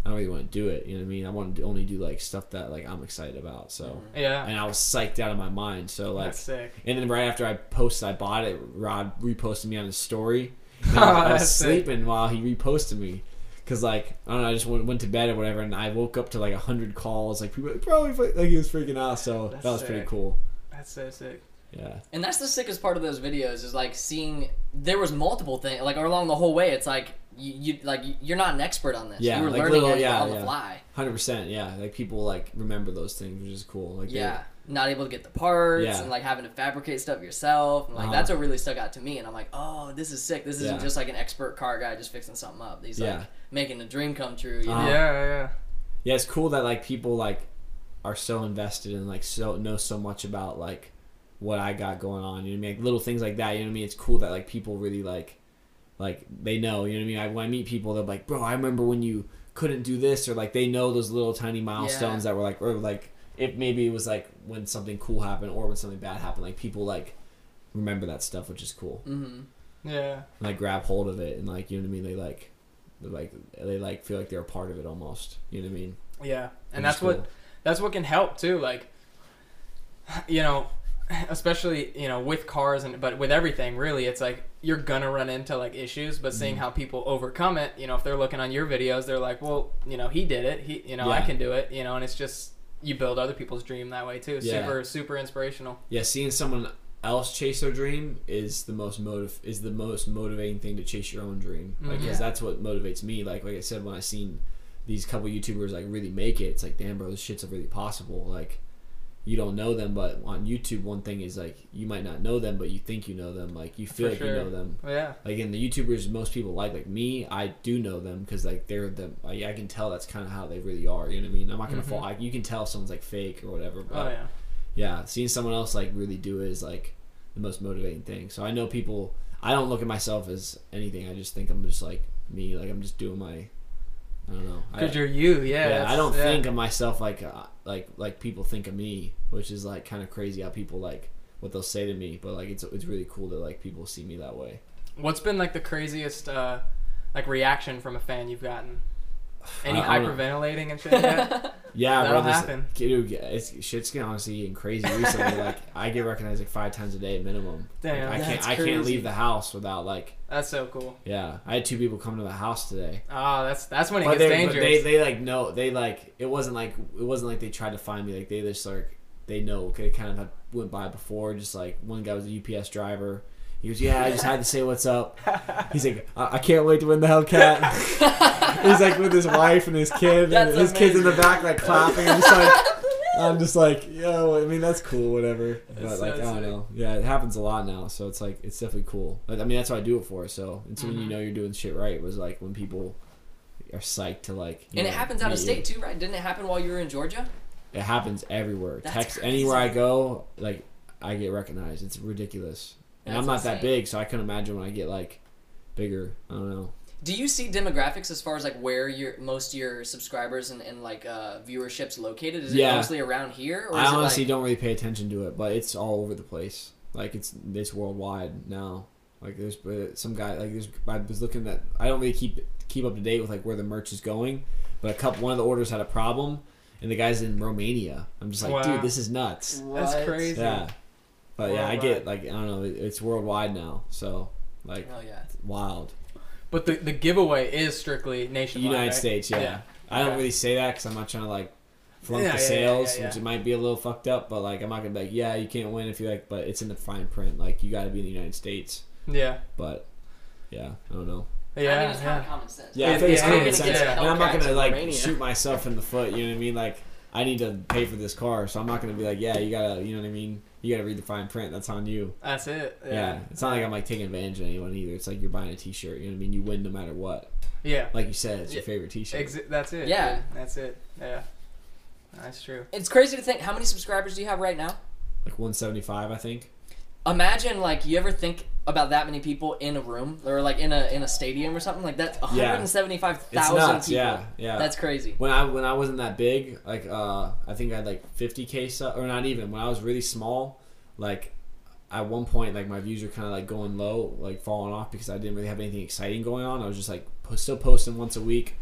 I don't really want to do it. You know what I mean? I want to only do, like, stuff that, like, I'm excited about. So, yeah. And I was psyched out of my mind. So, like, that's sick. And then right after I posted, I bought it, Rod reposted me on his story. And I was, I was sleeping while he reposted me. Because, like, I don't know, I just went, went to bed or whatever, and I woke up to, like, one hundred calls. Like, people, probably, like, like, he was freaking out. So, that's that was sick. Pretty cool. That's so sick. Yeah. And that's the sickest part of those videos is like seeing there was multiple things like along the whole way. It's like you, you like you're not an expert on this. Yeah, you were like learning little, it yeah, on yeah. the fly. one hundred percent. Yeah. Like people like remember those things, which is cool. Like yeah. not able to get the parts yeah. and like having to fabricate stuff yourself. And, like uh-huh. that's what really stuck out to me. And I'm like, oh, this is sick. This isn't yeah. just like an expert car guy just fixing something up. He's yeah. like making a dream come true. You uh-huh. know? Yeah, yeah. Yeah, it's cool that like people like are so invested and like so know so much about like. What I got going on, you know what I mean? Like little things like that, you know what I mean? It's cool that like people really like, like they know, you know what I mean? I, when I meet people, they're like, bro, I remember when you couldn't do this, or like they know those little tiny milestones yeah. that were like, or like if maybe it was like when something cool happened or when something bad happened, like people like remember that stuff, which is cool. Mm-hmm. Yeah. And like grab hold of it and like, you know what I mean? They like, they like, they like feel like they're a part of it almost, you know what I mean? Yeah. And, and that's what, cool. that's what can help too. Like, you know, especially you know with cars and but with everything really, it's like you're gonna run into like issues, but seeing mm-hmm. how people overcome it, you know, if they're looking on your videos, they're like, well, you know, he did it, he you know yeah. I can do it, you know. And it's just you build other people's dream that way too. yeah. super super inspirational. Yeah seeing someone else chase their dream is the most motive is the most motivating thing to chase your own dream, because like, yeah. that's what motivates me. Like like I said, when I seen these couple YouTubers like really make it, it's like, damn bro, this shit's really possible. Like you don't know them, but on YouTube, one thing is like you might not know them, but you think you know them. Like you feel For like sure. you know them. Oh, yeah. Like in the YouTubers, most people like like me, I do know them because like they're the like, I can tell that's kind of how they really are. You know what I mean? I'm not gonna mm-hmm. fall. I, you can tell if someone's like fake or whatever. But oh yeah. Yeah, seeing someone else like really do it is like the most motivating thing. So I know people. I don't look at myself as anything. I just think I'm just like me. Like I'm just doing my. I don't know. Because you're you, yeah. yeah I don't yeah. think of myself like uh, like like people think of me, which is like kind of crazy how people like what they'll say to me. But like it's it's really cool that like people see me that way. What's been like the craziest uh, like reaction from a fan you've gotten? Any hyperventilating know. and shit? Yet? Yeah, that'll bro, happen. This, dude, it's, shit's getting honestly getting crazy recently. Like I get recognized like five times a day minimum. Damn, like, I can't crazy. I can't leave the house without like. That's so cool. Yeah, I had two people come to the house today. Oh, that's that's when it but gets dangerous. But they they like know they like it wasn't like it wasn't like they tried to find me, like they just like they know they kind of had, went by before. Just like one guy was a U P S driver. He goes, yeah, I just had to say what's up. He's like, I, I can't wait to win the Hellcat. He's like with his wife and his kid. That's and his amazing. Kid's in the back like clapping. I'm just like, I'm just like, yo, I mean, that's cool, whatever. But it's like, so I don't know. Yeah, it happens a lot now. So it's like, it's definitely cool. Like, I mean, that's what I do it for. So it's mm-hmm. when you know you're doing shit right. Was like when people are psyched to like. And know, it happens out of state you. Too, right? Didn't it happen while you were in Georgia? It happens everywhere. That's Text crazy. Anywhere I go, like I get recognized. It's ridiculous. And that's I'm not insane. That big, so I can imagine when I get like bigger. I don't know. Do you see demographics as far as like where your most of your subscribers and, and like uh, viewership's located? Is it yeah. mostly around here? Or I is honestly it like... don't really pay attention to it, but it's all over the place. Like it's it's worldwide now. Like there's but some guy like there's I was looking at I don't really keep keep up to date with like where the merch is going, but a couple one of the orders had a problem, and the guy's in Romania. I'm just like, wow. Dude, this is nuts. What? That's crazy. Yeah. But worldwide. Yeah, I get like I don't know, it's worldwide now, so like oh, yeah. It's wild. But the the giveaway is strictly nationwide. United right? States, yeah. yeah. I don't yeah. really say that because I'm not trying to like flunk yeah, the sales, yeah, yeah, yeah, yeah. which it might be a little fucked up. But like I'm not gonna be like, yeah, you can't win if you like. But it's in the fine print. Like you got to be in the United States. Yeah. But yeah, I don't know. Yeah, I mean, it's yeah. kind of common sense. Yeah, yeah I think yeah, it's yeah, common yeah, sense. Yeah. And I'm not gonna like Romania. Shoot myself in the foot. You know what I mean? Like I need to pay for this car, so I'm not gonna be like, yeah, you gotta. You know what I mean? You gotta read the fine print. That's on you. That's it. Yeah. yeah. It's not like I'm like taking advantage of anyone either. It's like you're buying a T-shirt. You know what I mean? You win no matter what. Yeah. Like you said, it's your favorite T-shirt. Ex- that's it. Yeah. Dude. That's it. Yeah. That's true. It's crazy to think. How many subscribers do you have right now? Like one seventy-five, I think. Imagine like you ever think about that many people in a room or like in a in a stadium or something like that. one hundred seventy-five thousand yeah. people. Yeah, yeah. That's crazy. When I when I wasn't that big, like uh, I think I had like fifty K sub, or not even. When I was really small, like at one point, like my views were kind of like going low, like falling off because I didn't really have anything exciting going on. I was just like still posting once a week,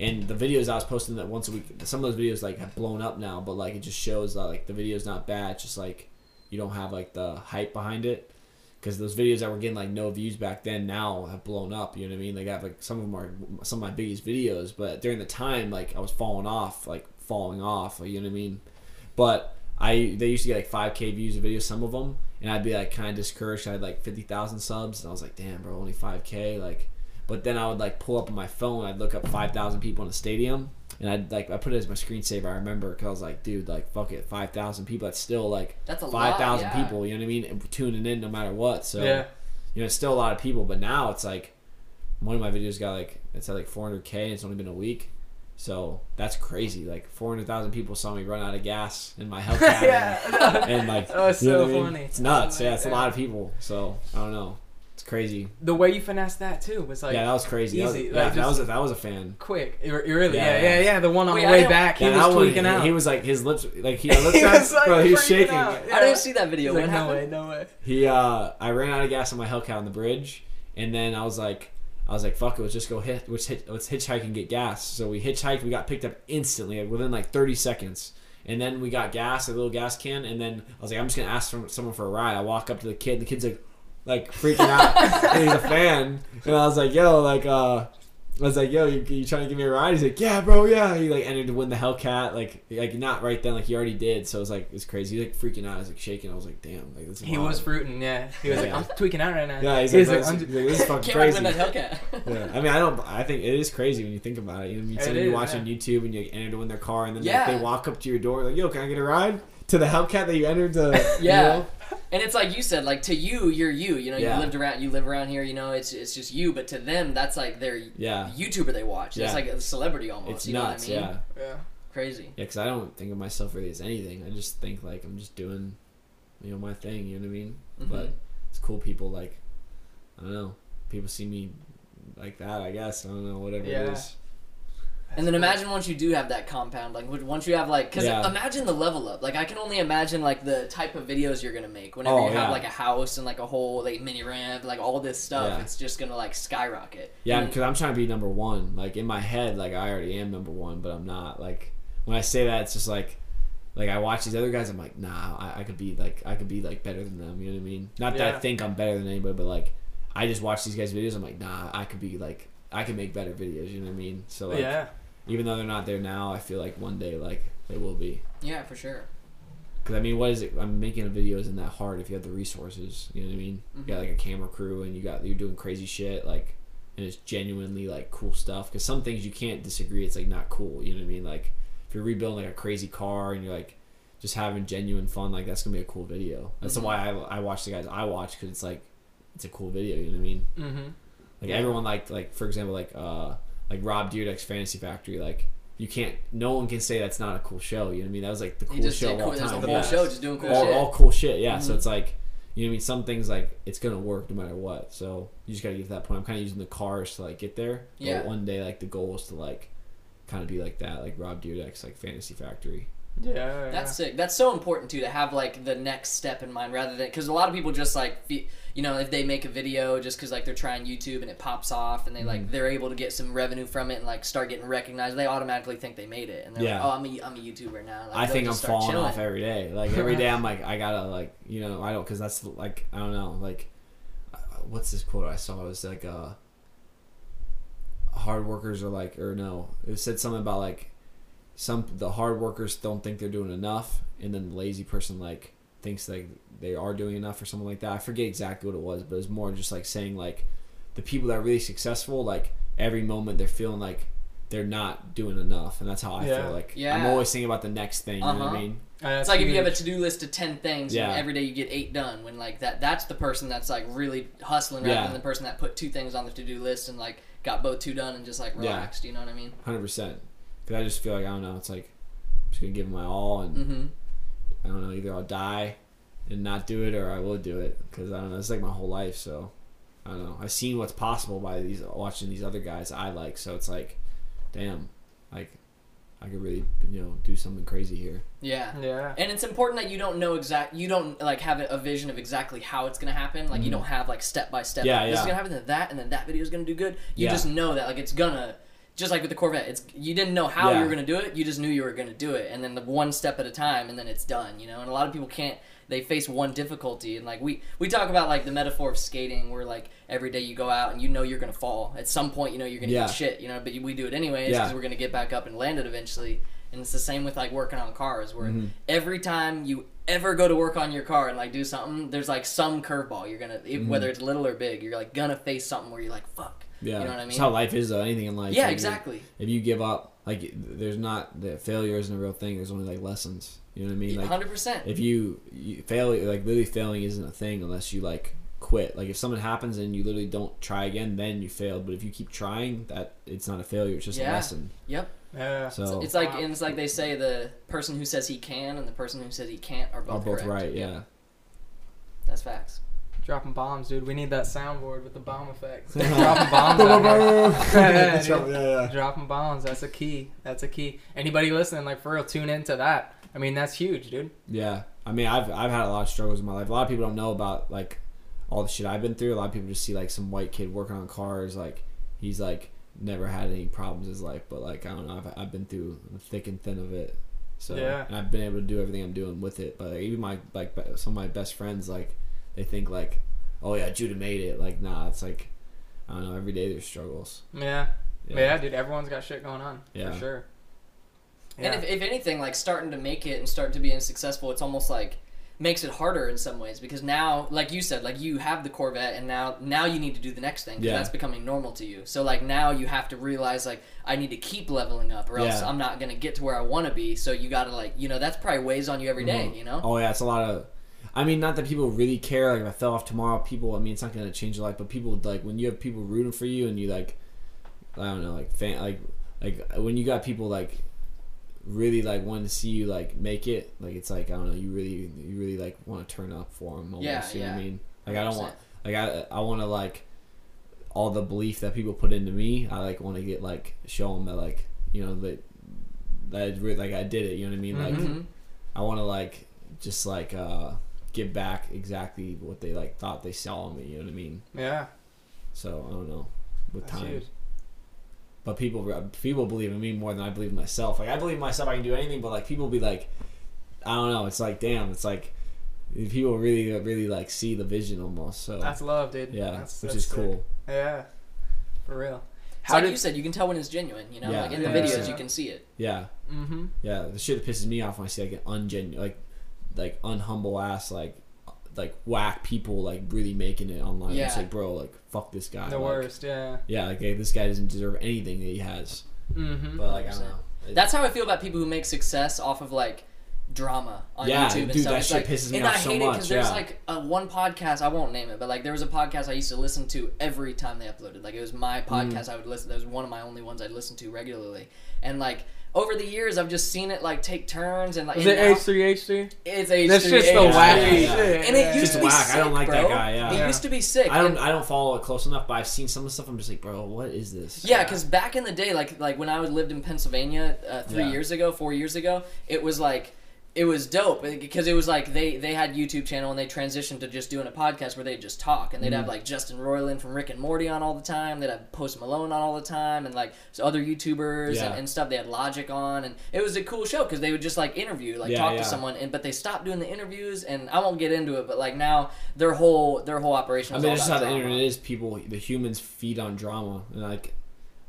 and the videos I was posting that once a week, some of those videos like have blown up now, but like it just shows that like the video's not bad. It's just like you don't have like the hype behind it. Because those videos that were getting like no views back then now have blown up, you know what I mean? They got like some of them are some of my biggest videos, but during the time like I was falling off, like falling off, you know what I mean? But I they used to get like five K views a video, some of them, and I'd be like kind of discouraged. I had like fifty thousand subs, and I was like, damn, bro, only five K. Like, but then I would like pull up on my phone, I'd look up five thousand people in a stadium, and I'd like I put it as my screensaver. I remember because I was like, dude, like fuck it, five thousand people. That's still like that's a five thousand yeah. people. You know what I mean? And tuning in no matter what. So yeah. you know, it's still a lot of people. But now it's like one of my videos got like it's at like four hundred k. It's only been a week, so that's crazy. Like four hundred thousand people saw me run out of gas in my Hellcat. yeah, and, and like oh, it's you know so funny. I mean? It's nuts. So yeah, it's yeah. a lot of people. So I don't know. It's crazy. The way you finessed that too was like yeah, that was crazy. Easy. That was, yeah, like that was a, that was a fan. Quick, you really yeah, yeah, yeah. yeah the one on Wait, the way back, he yeah, was tweaking one, out. He, he was like his lips, like he, lips he was like, bro, he was shaking. Yeah. I didn't see that video. Like, no way, no way. He, uh, I ran out of gas on my Hellcat on the bridge, and then I was like, I was like, fuck it, let's just go hit, let's, hit, let's hitchhike and get gas. So we hitchhiked, we got picked up instantly within like thirty seconds. And then we got gas, a little gas can, and then I was like, I'm just gonna ask someone for a ride. I walk up to the kid, and the kid's like. Like freaking out, and he's a fan, and I was like, "Yo, like, uh, I was like, yo, you, you trying to give me a ride?" He's like, "Yeah, bro, yeah." He like entered to win the Hellcat, like, like not right then, like he already did. So it was like it's crazy. He like freaking out, I was like shaking. I was like, "Damn, like this." Is he wild. Was fruiting, yeah. He was like, "I'm tweaking out right now." Yeah, he's, he's like, like, I'm just, like, "This is fucking crazy." Can't win that Hellcat. yeah, I mean, I don't. I think it is crazy when you think about it. You know, you somebody watching yeah. YouTube and you enter to win their car, and then yeah. like, they walk up to your door like, "Yo, can I get a ride?" To the Hellcat that you entered to, yeah. You know? And it's like you said, like to you, you're you. You know, yeah. you lived around, you live around here. You know, it's it's just you. But to them, that's like their yeah. YouTuber they watch. Yeah. It's like a celebrity almost. It's you nuts. Know what I mean? Yeah, yeah, crazy. Yeah, because I don't think of myself really as anything. I just think like I'm just doing, you know, my thing. You know what I mean? Mm-hmm. But it's cool. People like, I don't know. People see me like that. I guess I don't know. Whatever yeah. it is. And then imagine once you do have that compound, like once you have like, because yeah. imagine the level up. Like I can only imagine like the type of videos you're gonna make whenever oh, you yeah. have like a house and like a whole like mini ramp, like all this stuff. Yeah. It's just gonna like skyrocket. Yeah, because I'm trying to be number one. Like in my head, like I already am number one, but I'm not. Like when I say that, it's just like, like I watch these other guys. I'm like, nah, I, I could be like, I could be like better than them. You know what I mean? Not that yeah. I think I'm better than anybody, but like I just watch these guys' videos. I'm like, nah, I could be like, I could make better videos. You know what I mean? So like. Yeah. Even though they're not there now, I feel like one day, like, they will be. Yeah, for sure. Because, I mean, what is it? I'm making a video isn't that hard if you have the resources. You know what I mean? Mm-hmm. You got, like, a camera crew and you got, you're doing crazy shit, like, and it's genuinely, like, cool stuff. Because some things you can't disagree. It's, like, not cool. You know what I mean? Like, if you're rebuilding, like, a crazy car and you're, like, just having genuine fun, like, that's going to be a cool video. That's mm-hmm. why I, I watch the guys I watch, because it's, like, it's a cool video. You know what I mean? Mm-hmm. Like, yeah. everyone, like, like, for example, like, uh, like, Rob Dyrdek's Fantasy Factory, like, you can't, no one can say that's not a cool show. You know what I mean? That was like the coolest show of all time. The whole show just doing cool shit. All cool shit, yeah. Mm-hmm. So it's like, you know what I mean? Some things, like, it's going to work no matter what. So you just got to get to that point. I'm kind of using the cars to, like, get there. Yeah. But one day, like, the goal is to, like, kind of be like that, like Rob Dyrdek's, like, Fantasy Factory. Yeah. That's sick. That's so important, too, to have, like, the next step in mind rather than, because a lot of people just, like, feel, you know, if they make a video just because, like, they're trying YouTube and it pops off and they, like, mm. they're able to get some revenue from it and, like, start getting recognized, they automatically think they made it. And they're yeah. like, oh, I'm a, I'm a YouTuber now. Like, I think I'm falling chilling. off every day. Like, every day I'm like, I gotta, like, you know, I don't, because that's, like, I don't know, like, what's this quote I saw? It was, like, uh, hard workers are, like, or no, it said something about, like, some, the hard workers don't think they're doing enough, and then the lazy person, like, thinks like they are doing enough or something like that. I forget exactly what it was, but it's more just like saying like the people that are really successful, like every moment they're feeling like they're not doing enough, and that's how I yeah. feel like yeah. I'm always thinking about the next thing. You uh-huh. know what I mean? Uh, it's like huge. If you have a to-do list of ten things, yeah. and every day you get eight done. When like that, that's the person that's like really hustling, rather yeah. than the person that put two things on the to-do list and like got both two done and just like relaxed. Yeah. You know what I mean? one hundred percent. Because I just feel like I don't know. It's like I'm just gonna give them my all and. Mm-hmm. I don't know, either I'll die and not do it or I will do it, because I don't know, it's like my whole life, so I don't know, I've seen what's possible by these watching these other guys I like, so it's like damn, like I could really, you know, do something crazy here. Yeah. Yeah. And it's important that you don't know exact, you don't like have a vision of exactly how it's going to happen. Like mm-hmm. you don't have like step by step. Yeah, like, yeah. This is going to happen to that and then that video is going to do good. You yeah. just know that like it's going to, just like with the Corvette, it's you didn't know how yeah. you were going to do it. You just knew you were going to do it. And then the one step at a time, and then it's done, you know? And a lot of people can't, they face one difficulty. And, like, we, we talk about, like, the metaphor of skating where, like, every day you go out and you know you're going to fall. At some point, you know you're going to yeah. get shit, you know? But we do it anyways because yeah. we're going to get back up and land it eventually. And it's the same with, like, working on cars where mm-hmm. every time you ever go to work on your car and, like, do something, there's, like, some curveball. You're going to, mm-hmm. whether it's little or big, you're, like, going to face something where you're like, fuck. Yeah, you know what I mean? That's how life is, though. Anything in life. Yeah, like, exactly. If you give up, like, there's not, the failure isn't a real thing. There's only, like, lessons. You know what I mean? Like, one hundred percent. If you, you fail, like, literally failing isn't a thing unless you, like, quit. Like, if something happens and you literally don't try again, then you failed. But if you keep trying, that it's not a failure. It's just yeah. a lesson. Yep. Yeah. So it's like, wow. and it's like they say the person who says he can and the person who says he can't are both, are both right. Yeah. yeah. That's facts. Dropping bombs, dude. We need that soundboard with the bomb effects. Dropping bombs. yeah, yeah, yeah. Dropping bombs. That's a key. That's a key. Anybody listening, like, for real, tune into that. I mean, that's huge, dude. Yeah. I mean, I've I've had a lot of struggles in my life. A lot of people don't know about, like, all the shit I've been through. A lot of people just see, like, some white kid working on cars. Like, he's, like, never had any problems in his life. But, like, I don't know. I've, I've been through the thick and thin of it. So, yeah. And I've been able to do everything I'm doing with it. But, like, even my, like, some of my best friends, like, they think, like, oh, yeah, Judah made it. Like, nah, it's like, I don't know, every day there's struggles. Yeah. Yeah, yeah dude, everyone's got shit going on. Yeah. For sure. Yeah. And if, if anything, like, starting to make it and starting to being successful, it's almost, like, makes it harder in some ways because now, like you said, like, you have the Corvette and now now you need to do the next thing because yeah. that's becoming normal to you. So, like, now you have to realize, like, I need to keep leveling up or else yeah. I'm not going to get to where I want to be. So you got to, like, you know, that's probably weighs on you every mm-hmm. day, you know? Oh, yeah, it's a lot of... I mean, not that people really care. Like, if I fell off tomorrow, people, I mean, it's not going to change your life, but people, like, when you have people rooting for you and you, like, I don't know, like, fan, like, like when you got people, like, really, like, wanting to see you, like, make it, like, it's like, I don't know, you really, you really, like, want to turn up for them almost, yeah, you yeah. know what I mean? Like, one hundred percent. I don't want, like, I, I want to, like, all the belief that people put into me, I, like, want to get, like, show them that, like, you know, that, that like, I did it, you know what I mean? Like, mm-hmm. I want to, like, just, like, uh... give back exactly what they like thought they saw in me, you know what I mean? Yeah. So I don't know with That's time, huge. But people people believe in me more than I believe in myself. Like I believe in myself, I can do anything, but like people be like, I don't know. It's like damn, it's like people really really like see the vision almost. So that's love, dude. Yeah, that's, which that's is sick. Cool. Yeah, for real. How so did, like you said, you can tell when it's genuine, you know? Yeah, like in the yeah, videos, yeah. you can see it. Yeah. Mm-hmm. Yeah, the shit that pisses me off when I see like an ungenuine like. like unhumble ass like like whack people like really making it online. Yeah. It's like, bro, like fuck this guy. The like, worst, yeah. Yeah, like, like this guy doesn't deserve anything that he has. Mm-hmm. But like I don't know. It, that's how I feel about people who make success off of like drama on yeah, YouTube and dude, stuff. That it's shit like, pisses me and off I so hate much. It because yeah. there's like a, one podcast I won't name it, but like there was a podcast I used to listen to every time they uploaded. Like it was my podcast mm. I would listen. That was one of my only ones I'd listen to regularly. And like over the years, I've just seen it like take turns and like. Is it H three H three? It's H three H three. That's just the whack shit. And it used just to be whack. Sick, I don't like bro. That guy. Yeah. It yeah. used to be sick. I don't. I don't follow it close enough, but I've seen some of the stuff. I'm just like, bro, what is this? Yeah, because yeah. back in the day, like like when I lived in Pennsylvania uh, three yeah. years ago, four years ago, it was like. It was dope because it was like they, they had YouTube channel and they transitioned to just doing a podcast where they just talk and they'd mm-hmm. have like Justin Roiland from Rick and Morty on all the time. They'd have Post Malone on all the time and like other YouTubers yeah. and, and stuff. They had Logic on and it was a cool show because they would just like interview, like yeah, talk yeah. to someone. And but they stopped doing the interviews and I won't get into it. But like now their whole their whole operation. I mean, that's how the internet is. People, the humans feed on drama and like.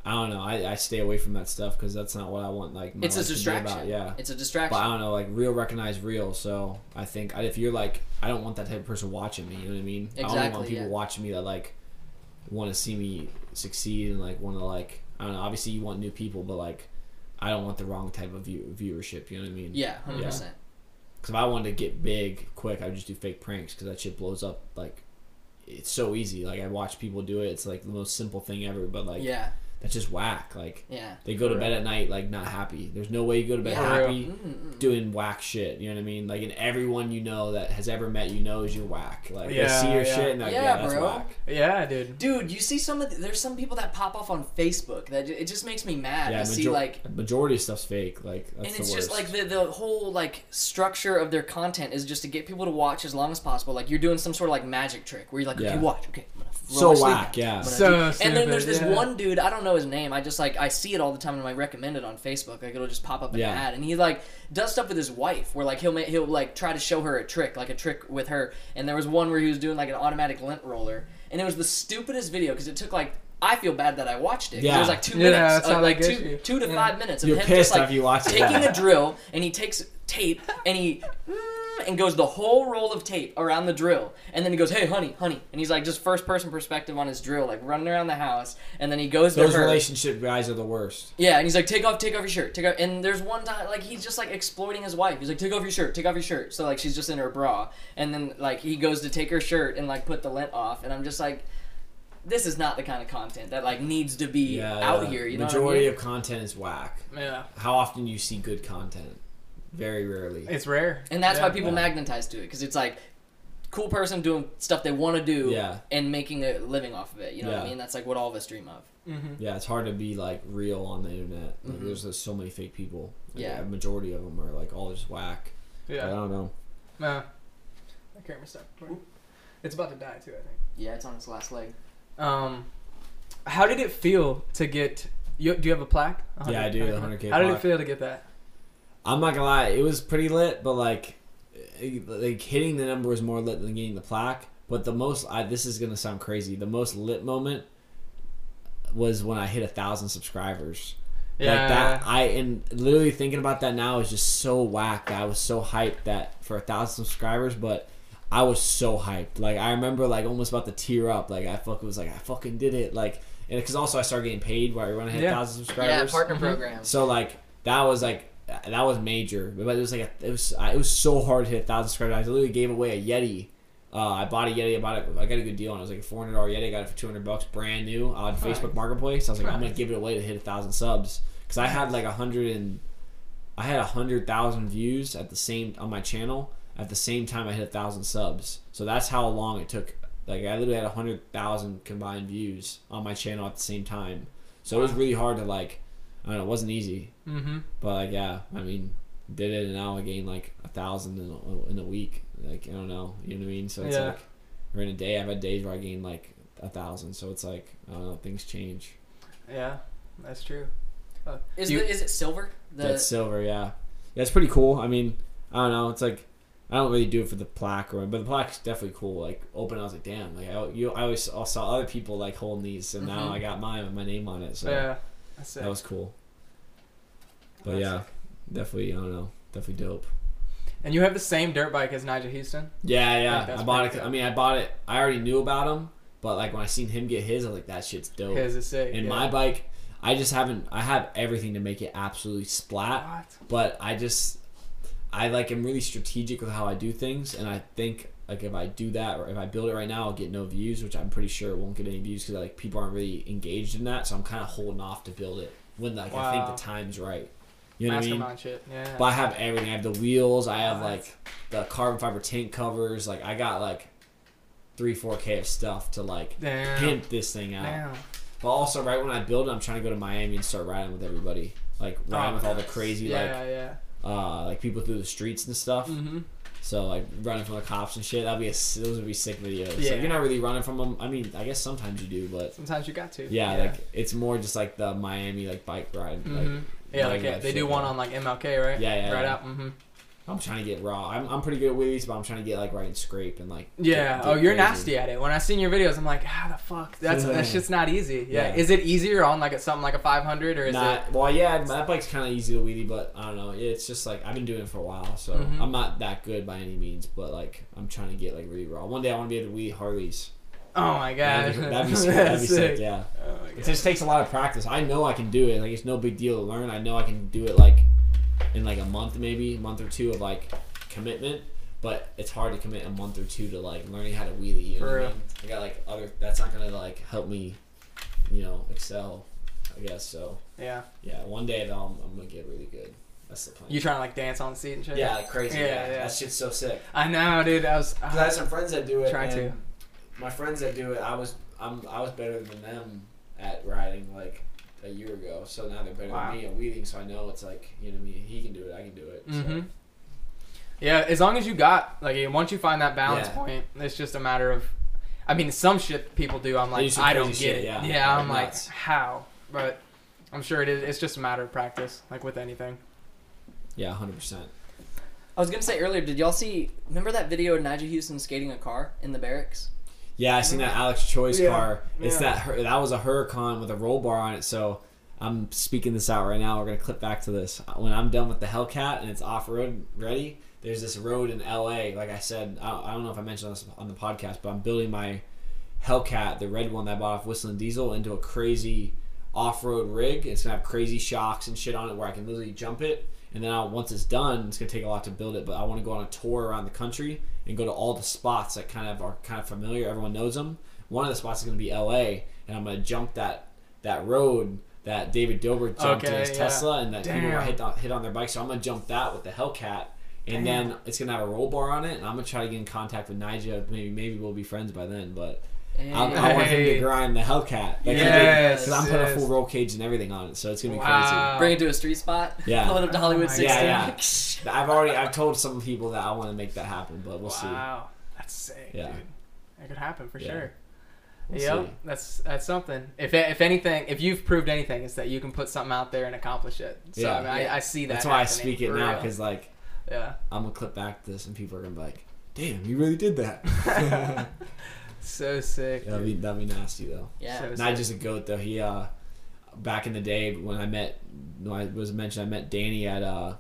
I don't know. I, I stay away from that stuff because that's not what I want. Like my it's a distraction. About. Yeah, it's a distraction. But I don't know. Like real, recognize real. So I think if you're like, I don't want that type of person watching me. You know what I mean? Exactly. I don't want people yeah. watching me that like want to see me succeed and like want to like. I don't know. Obviously, you want new people, but like, I don't want the wrong type of view, viewership. You know what I mean? Yeah, hundred yeah. percent. Because if I wanted to get big quick, I would just do fake pranks because that shit blows up. Like, it's so easy. Like I watch people do it. It's like the most simple thing ever. But like, yeah. That's just whack. Like, yeah, they go to bed at night like not happy. There's no way you go to bed yeah. happy mm-hmm. doing whack shit. You know what I mean? Like, and everyone you know that has ever met you knows you're whack. Like, yeah, they see your yeah. shit and like, yeah, yeah that's bro. Whack. Yeah, dude. Dude, you see some of the, there's some people that pop off on Facebook that it just makes me mad. Yeah, to major- see like majority of stuff's fake. Like, that's and it's the worst. Just like the the whole like structure of their content is just to get people to watch as long as possible. Like you're doing some sort of like magic trick where you're like, yeah. okay, watch, okay. So whack, yeah. So stupid, and then there's this yeah. one dude, I don't know his name, I just like, I see it all the time in my recommended on Facebook, like it'll just pop up an yeah. ad, and he like does stuff with his wife, where like he'll make, he'll like try to show her a trick, like a trick with her, and there was one where he was doing like an automatic lint roller, and it was the stupidest video, because it took like, I feel bad that I watched it. Yeah. It was like two yeah, minutes, uh, like two, you. two to yeah. five minutes of You're him just like taking that. A drill, and he takes tape, and he... and goes the whole roll of tape around the drill, and then he goes, "Hey, honey, honey," and he's like, just first person perspective on his drill, like running around the house, and then he goes. Those to her. Relationship guys are the worst. Yeah, and he's like, "Take off, take off your shirt, take off." And there's one time, like he's just like exploiting his wife. He's like, "Take off your shirt, take off your shirt." So like she's just in her bra, and then like he goes to take her shirt and like put the lint off, and I'm just like, this is not the kind of content that like needs to be yeah, out yeah. here. You know, majority what I mean? Of content is whack. Yeah. How often do you see good content? Very rarely. It's rare. And that's yeah, why people yeah. magnetize to it, because it's like cool person doing stuff they want to do yeah. and making a living off of it. You know yeah. what I mean? That's like what all of us dream of. Mm-hmm. Yeah, it's hard to be like real on the internet. Like, mm-hmm. there's, there's so many fake people. Like, yeah. The majority of them are like all just whack. Yeah. But I don't know. Nah. My camera's stuck. It's about to die too, I think. Yeah, it's on its last leg. Um, How did it feel to get... You, do you have a plaque? one hundred, yeah, I do. one hundred K plaque. How did it feel to get that? I'm not gonna lie, it was pretty lit, but like, it, like hitting the number was more lit than getting the plaque. But the most, I, this is gonna sound crazy, the most lit moment was when I hit a thousand subscribers. Yeah. Like that, I and literally thinking about that now is just so whack. I was so hyped that for a thousand subscribers, but I was so hyped. Like I remember, like almost about to tear up. Like I fuck was like I fucking did it. Like and because also I started getting paid where when I hit yeah. a thousand subscribers. Yeah, partner program. So like that was like. That was major, but it was like a, it was it was so hard to hit a thousand subscribers. I literally gave away a Yeti. Uh, I bought a Yeti. I bought it. I got a good deal on it. It was like a four hundred dollar Yeti. I got it for two hundred bucks, brand new on Facebook Marketplace. I was like, I'm gonna give it away to hit a thousand subs because I had like a hundred and I had a hundred thousand views at the same on my channel at the same time I hit a thousand subs. So that's how long it took. Like I literally had a hundred thousand combined views on my channel at the same time. So it was really hard to like. I don't know, it wasn't easy, mm-hmm. but like yeah, I mean, did it, and now I gained like a thousand in a, in a week. Like I don't know, you know what I mean? So it's yeah. like, or in a day, I've had days where I gained like a thousand. So it's like, I don't know, things change. Yeah, that's true. Uh, is you, the, is it silver? The... That's silver, yeah. That's yeah, pretty cool. I mean, I don't know. It's like I don't really do it for the plaque, or but the plaque's definitely cool. Like open, I was like, damn. Like I, you, I always I saw other people like holding these, and mm-hmm. now I got mine with my name on it. So yeah. That's it. That was cool. But yeah, definitely, I don't know, definitely dope. And you have the same dirt bike as Nyjah Houston? Yeah, yeah. I, I bought it. Cool. I mean, I bought it. I already knew about him, but like when I seen him get his, I was like, that shit's dope. His is sick. And yeah. my bike, I just haven't. I have everything to make it absolutely splat, what? but I just, I like am really strategic with how I do things, and I think. Like, if I do that or if I build it right now, I'll get no views, which I'm pretty sure it won't get any views because, like, people aren't really engaged in that. So I'm kind of holding off to build it when, like, wow. I think the time's right. You know Mastermind what I mean? Shit. Yeah. But I have everything. I have the wheels. I have, like, the carbon fiber tank covers. Like, I got, like, three, four K of stuff to, like, Damn. pimp this thing out. Damn. But also, right when I build it, I'm trying to go to Miami and start riding with everybody. Like, riding oh, with all the crazy, yeah, like, yeah. Uh, like, people through the streets and stuff. Mm-hmm. So, like, running from the cops and shit, that'd be a, those would be sick videos. Yeah. Like, you're not really running from them. I mean, I guess sometimes you do, but... Sometimes you got to. Yeah, yeah. Like, it's more just, like, the Miami, like, bike ride. Mm-hmm. Like, yeah, like, yeah, they do one on, like, M L K, right? Yeah, yeah. Right yeah. out. Mm-hmm. I'm trying to get raw. I'm I'm pretty good at wheelies, but I'm trying to get, like, right and scrape and, like... Yeah. Get, get oh, you're crazy. Nasty at it. When I seen your videos, I'm like, how the fuck? That's that shit's not easy. Yeah. yeah. Is it easier on, like, a, something like a five hundred, or is not, it... Well, yeah, that bike's kind of easy to wheelie, but I don't know. It's just, like, I've been doing it for a while, so mm-hmm. I'm not that good by any means, but, like, I'm trying to get, like, really raw. One day I want to be able to wheelie Harleys. Oh, my God. That'd be, that'd be sick. That'd be sick, yeah. Oh my God. It just takes a lot of practice. I know I can do it. Like, it's no big deal to learn. I know I can do it, like... in like a month maybe, a month or two of like commitment, but it's hard to commit a month or two to like learning how to wheelie. You know what I mean? I got like other, that's not going to like help me, you know, excel, I guess. So yeah. Yeah. One day though, I'm, I'm going to get really good. That's the plan. You trying to like dance on the seat and shit? Yeah. Like crazy. Yeah, yeah. yeah. That shit's so sick. I know, dude. I was, I, I had some friends that do it. Try to. My friends that do it, I was, I'm, I was better than them at riding. Like, a year ago, so now they're better wow. than me at weaving, so I know it's like, you know what I mean, he can do it, I can do it. Mm-hmm. So. Yeah, as long as you got, like, once you find that balance yeah. point, it's just a matter of, I mean, some shit people do, I'm like, I don't get shit, it. Yeah, yeah I'm like, nuts. How? But I'm sure it is, it's just a matter of practice, like with anything. Yeah, one hundred percent. I was going to say earlier, did y'all see, remember that video of Nyjah Huston skating a car in the barracks? Yeah, I seen that Alex Choi's yeah, car. It's yeah. that that was a Huracan with a roll bar on it. So I'm speaking this out right now. We're gonna clip back to this when I'm done with the Hellcat and it's off road ready. There's this road in L A. Like I said, I don't, I don't know if I mentioned this on the podcast, but I'm building my Hellcat, the red one that I bought off Whistling Diesel, into a crazy off road rig. It's gonna have crazy shocks and shit on it where I can literally jump it. And then I'll, once it's done, it's gonna take a lot to build it. But I want to go on a tour around the country and go to all the spots that kind of are kind of familiar. Everyone knows them. One of the spots is gonna be L A, and I'm gonna jump that that road that David Dobrik jumped okay, in his yeah. Tesla, and that Damn. people hit on, hit on their bike. So I'm gonna jump that with the Hellcat, and Damn. then it's gonna have a roll bar on it. And I'm gonna try to get in contact with Nyjah. Maybe maybe we'll be friends by then, but. Hey. I, I want him to grind the Hellcat. Because yes, I'm yes. putting a full roll cage and everything on it, so it's gonna be wow. crazy. Bring it to a street spot. Yeah, pulling up to Hollywood oh yeah, sixteen. Yeah. I've already I've told some people that I want to make that happen, but we'll wow. see. Wow, that's sick, yeah. dude. That could happen for yeah. sure. We'll yep, see. that's that's something. If if anything, if you've proved anything, it's that you can put something out there and accomplish it. So yeah, I, mean, yeah. I, I see that. That's why I speak it now, because like, yeah, I'm gonna clip back to this, and people are gonna be like, "Damn, you really did that." So sick. Yeah, that'd be, that'd be nasty though. Yeah. So not sick. Just a goat though. He uh, back in the day when I met, when I was mentioned I met Danny at uh,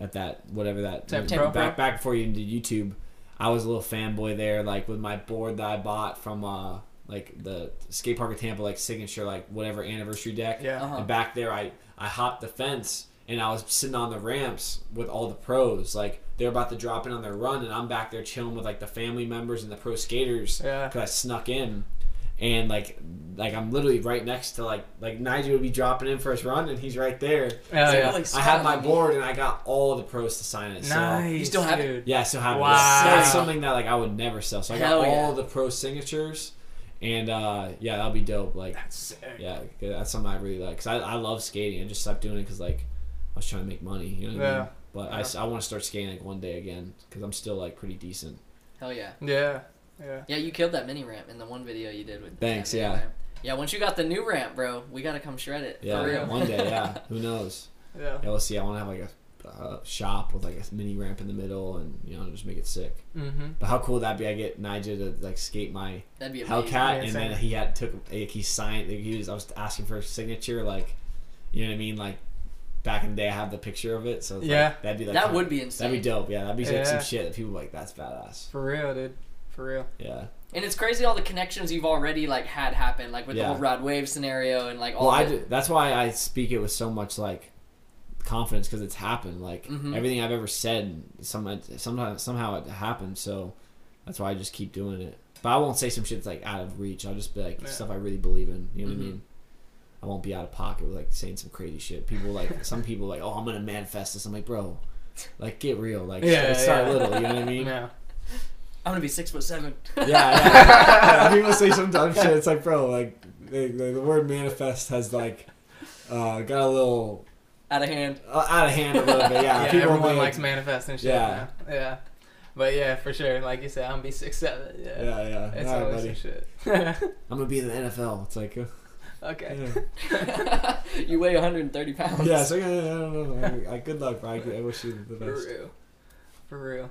at that whatever that Tampa Pro. back back before you did YouTube. I was a little fanboy there, like with my board that I bought from uh like the skate park of Tampa, like signature like whatever anniversary deck. Yeah. Uh-huh. And back there, I I hopped the fence and I was sitting on the ramps with all the pros like. They're about to drop in on their run, and I'm back there chilling with like the family members and the pro skaters because yeah. I snuck in, and like like I'm literally right next to like like Nyjah would be dropping in first run, and he's right there. Oh, so yeah. like, I had my board, and I got all the pros to sign it. So. Nice, you still have it? Yeah, I still have wow. it. That's something that like I would never sell. So I got Hell all yeah. the pro signatures, and uh, yeah, that'll be dope. Like that's sick. Yeah, that's something I really like because I I love skating. I just stopped doing it because like I was trying to make money. You know what yeah. I mean? But yeah. I, I want to start skating like one day again because I'm still like pretty decent. Hell yeah. Yeah. Yeah. Yeah, you killed that mini ramp in the one video you did with. Thanks. Yeah. Ramp. Yeah. Once you got the new ramp, bro, we gotta come shred it. Yeah. For real. One day. Yeah. Who knows? Yeah. Yeah. We'll see. I want to have like a uh, shop with like a mini ramp in the middle, and you know, just make it sick. Mm-hmm. But how cool would that be? I get Nyjah to like skate my That'd be Hellcat, yeah, and then he had took like, he signed. Like, he was I was asking for a signature, like you know what I mean, like. back in the day, I have the picture of it. So it's yeah, like, that'd be like that kind of, would be insane. That'd be dope. Yeah, that'd be yeah. like some shit that people like. That's badass. For real, dude. For real. Yeah. And it's crazy all the connections you've already like had happen, like with yeah. the whole Rod Wave scenario and like all. Well, the- I do, that's why I speak it with so much like confidence, because it's happened. Like mm-hmm. everything I've ever said, some sometimes somehow it happened. So that's why I just keep doing it. But I won't say some shit that's like out of reach. I'll just be like yeah. stuff I really believe in. You know mm-hmm. what I mean? I won't be out of pocket with like saying some crazy shit. People like some people like, oh, I'm gonna manifest this. I'm like, bro, like get real. Like yeah, yeah. start little. You know what I mean? Yeah. I'm gonna be six foot seven. Yeah, yeah. yeah. People say some dumb shit. It's like, bro, like they, they, the word manifest has like uh, got a little out of hand. Uh, out of hand a little bit. Yeah. yeah people everyone like, likes manifesting shit. Yeah. Now. Yeah. But yeah, for sure. Like you said, I'm gonna be six seven. Yeah. Yeah. Yeah. It's all right, buddy. Some shit. I'm gonna be in the N F L. It's like. Uh, Okay. Yeah. You weigh one hundred thirty pounds. Yeah, so yeah, yeah, I don't know. I, I, good luck, bro. I, I wish you the best. For real. For real.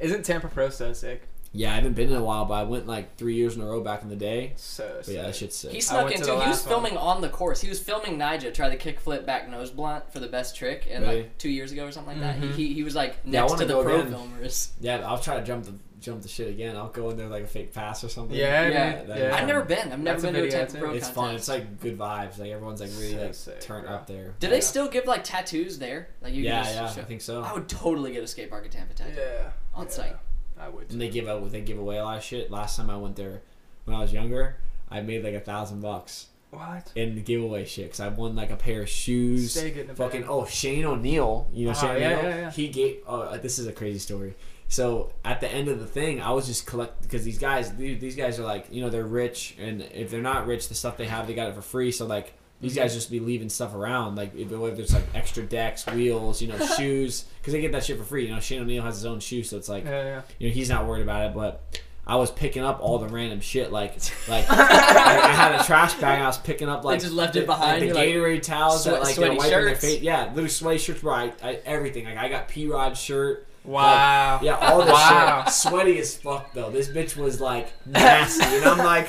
Isn't Tampa Pro so sick? Yeah, I haven't been in a while, but I went like three years in a row back in the day. So but, sick. Yeah, that shit's sick. He snuck in, too. He was filming one. on the course. He was filming Nyjah try the kickflip back nose blunt for the best trick, and really? like two years ago or something like mm-hmm. that. He, he he was like next yeah, to the pro again. filmers. Yeah, I'll try to jump the... jump the shit again. I'll go in there like a fake pass or something. Yeah, yeah. yeah. yeah. I've never been. I've never That's been to a Tampa Pro It's contest. Fun. It's like good vibes. Like everyone's like really so like sick, turned bro. up there. Do yeah. they still give like tattoos there? Like you yeah, can just yeah. I think so. I would totally get a skate park at Tampa tattoo. Yeah, on yeah. site. I would. Too. And they give out. They give away a lot of shit. Last time I went there, when I was younger, I made like a thousand bucks. What? In the giveaway shit, because I won like a pair of shoes. Fucking bag. oh Shane O'Neill. You know oh, Shane yeah, O'Neill. Yeah, yeah. He gave. Oh, this is a crazy story. So at the end of the thing, I was just collect because these guys, these guys are like, you know, they're rich, and if they're not rich, the stuff they have, they got it for free. So like these guys just be leaving stuff around, like if there's like extra decks, wheels, you know, shoes, because they get that shit for free. You know, Shane O'Neill has his own shoe, so it's like, yeah, yeah. you know, he's not worried about it, but. I was picking up all the random shit, like like I, I had a trash bag. And I was picking up like they just left it behind. The, like, the Gatorade like, towels, sweat, that, like sweaty wiping shirts. Their face. Yeah, little sweaty shirts. Bro, I, I, everything. Like I got P Rod shirt. Wow. Like, yeah, all this wow. shit. Sweaty as fuck though. This bitch was like nasty, and I'm like,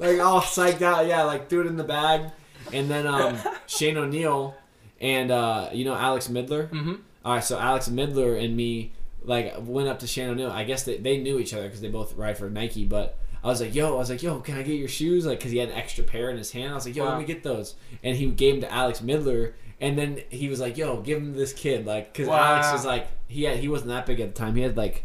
like all psyched out. Yeah, like threw it in the bag, and then um, Shane O'Neill and uh, you know Alex Midler. Mm-hmm. All right, so Alex Midler and me. Like, went up to Shane O'Neill. I guess they, they knew each other because they both ride for Nike, but I was like, yo, I was like, yo, can I get your shoes? Like, because he had an extra pair in his hand. I was like, yo, wow. let me get those. And he gave them to Alex Midler, and then he was like, yo, give him to this kid. Like, because wow. Alex was like, he had, he wasn't that big at the time. He had, like,